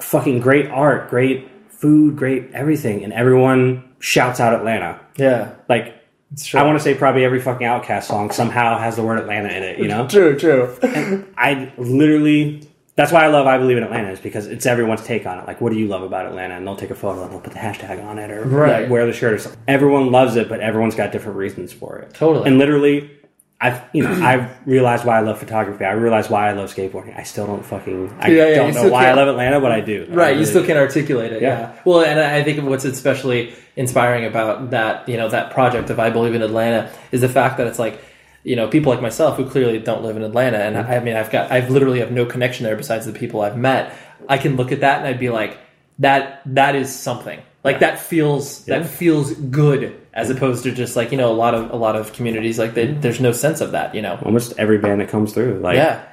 fucking great art, great food, great everything, and everyone shouts out Atlanta. Yeah. Like True. I want to say probably every fucking Outkast song somehow has the word Atlanta in it, you know? True, true. And I literally... That's why I love I Believe in Atlanta, is because it's everyone's take on it. Like, what do you love about Atlanta? And they'll take a photo and they'll put the hashtag on it or right. wear the shirt or something. Everyone loves it, but everyone's got different reasons for it. Totally. And literally... I've realized why I love photography. I realized why I love skateboarding. I still don't fucking... I don't know why I love Atlanta, but I do. Right, you still can't articulate it, yeah. Well, and I think what's especially inspiring about that, you know, that project of I Believe in Atlanta is the fact that it's like, you know, people like myself who clearly don't live in Atlanta, and I mean, I literally have no connection there besides the people I've met. I can look at that and I'd be like, that is something. Like, that feels good, as opposed to just, like, you know, a lot of communities, like, there's no sense of that, you know? Almost every band that comes through. Like, yeah.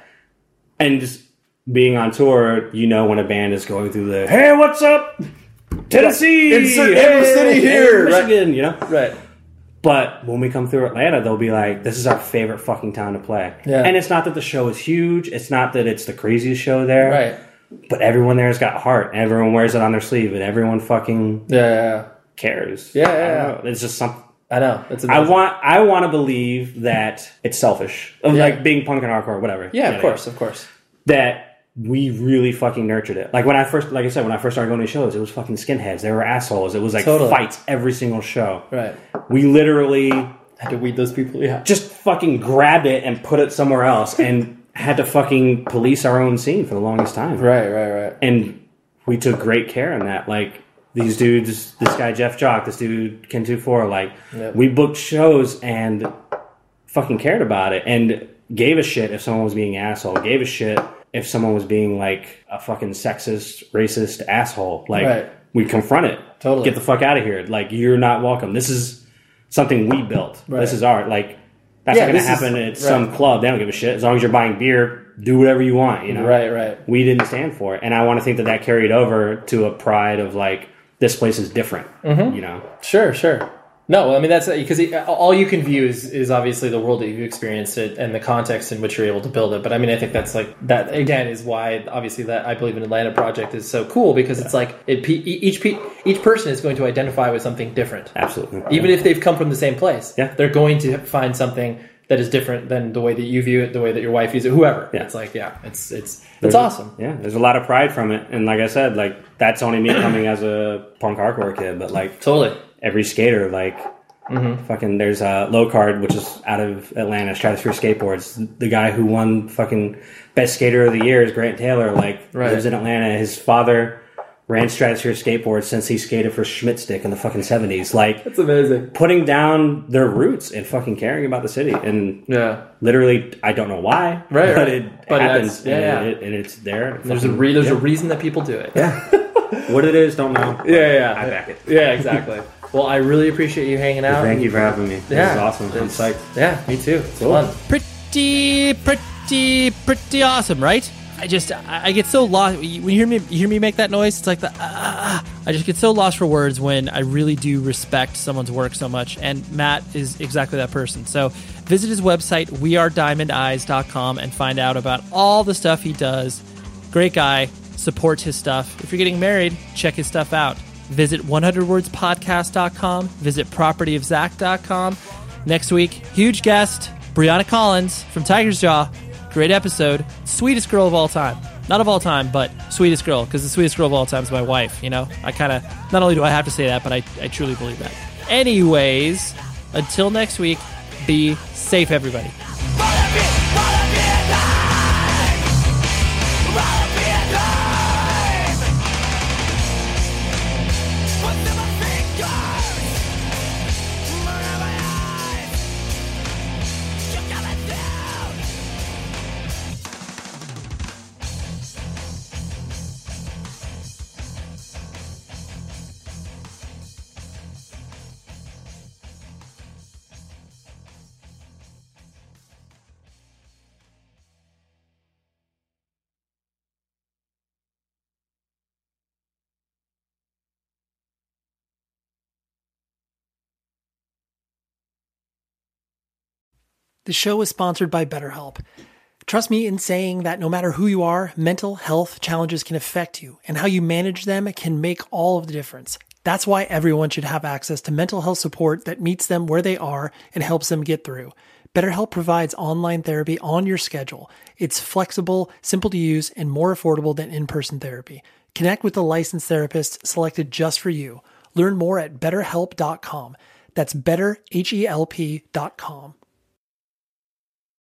And just being on tour, you know when a band is going through the, hey, what's up, Tennessee! Insert city here! Michigan, right. You know? Right. But when we come through Atlanta, they'll be like, this is our favorite fucking town to play. Yeah. And it's not that the show is huge. It's not that it's the craziest show there. Right. But everyone there's got heart. Everyone wears it on their sleeve, and everyone fucking cares. I know. It's just something. I know. It's amazing. I want to believe that it's selfish, like being punk and hardcore, whatever. Yeah, of course. That we really fucking nurtured it. Like when I first started going to shows, it was fucking skinheads. They were assholes. It was like fights every single show. Right. We literally had to weed those people. Yeah. Just fucking grab it and put it somewhere else and. Had to fucking police our own scene for the longest time. Right. And we took great care in that. Like, these dudes, this guy Jeff Jock, this dude Ken 24, like, we booked shows and fucking cared about it and gave a shit if someone was being an asshole, gave a shit if someone was being, like, a fucking sexist, racist asshole. Like, we confront it. Totally. Get the fuck out of here. Like, you're not welcome. This is something we built. Right. This is art. Like, that's not going to happen at some club. They don't give a shit. As long as you're buying beer, do whatever you want, you know? Right. We didn't stand for it. And I want to think that carried over to a pride of, like, this place is different, you know? Sure. No, I mean, that's... Because all you can view is obviously the world that you've experienced it and the context in which you're able to build it. But, I mean, I think that's, like... That, again, is why, obviously, that I Believe in Atlanta project is so cool because it's, like, each person is going to identify with something different. Absolutely. Even if they've come from the same place. Yeah. They're going to find something that is different than the way that you view it, the way that your wife views it, whoever. Yeah. It's like, it's awesome. Yeah, there's a lot of pride from it. And, like I said, like, that's only me coming as a punk hardcore kid, but, like... Totally. Every skater, like, fucking, there's Low Card, which is out of Atlanta, Stratosphere Skateboards. The guy who won fucking Best Skater of the Year is Grant Taylor, like, lives in Atlanta. His father ran Stratosphere Skateboards since he skated for Schmidtstick in the fucking 70s. Like, that's amazing. Putting down their roots and fucking caring about the city. And literally, I don't know why, but it happens. And it's there. There's a reason that people do it. Yeah. What it is, don't know. I back it. Yeah, exactly. Well, I really appreciate you hanging out. Thank you for having me. This is awesome. I'm psyched. Yeah, me too. It's fun. Pretty awesome, right? I get so lost. When you hear me make that noise, it's like the, I just get so lost for words when I really do respect someone's work so much. And Matt is exactly that person. So visit his website, wearediamondeyes.com, and find out about all the stuff he does. Great guy. Support his stuff. If you're getting married, check his stuff out. Visit 100wordspodcast.com. Visit propertyofzach.com. Next week, huge guest, Brianna Collins from Tiger's Jaw. Great episode. Sweetest girl of all time. Not of all time, but sweetest girl, because the sweetest girl of all time is my wife, you know? I kind of, not only do I have to say that, but I truly believe that. Anyways, until next week, be safe, everybody. The show is sponsored by BetterHelp. Trust me in saying that no matter who you are, mental health challenges can affect you, and how you manage them can make all of the difference. That's why everyone should have access to mental health support that meets them where they are and helps them get through. BetterHelp provides online therapy on your schedule. It's flexible, simple to use, and more affordable than in-person therapy. Connect with a licensed therapist selected just for you. Learn more at betterhelp.com. That's betterhelp.com.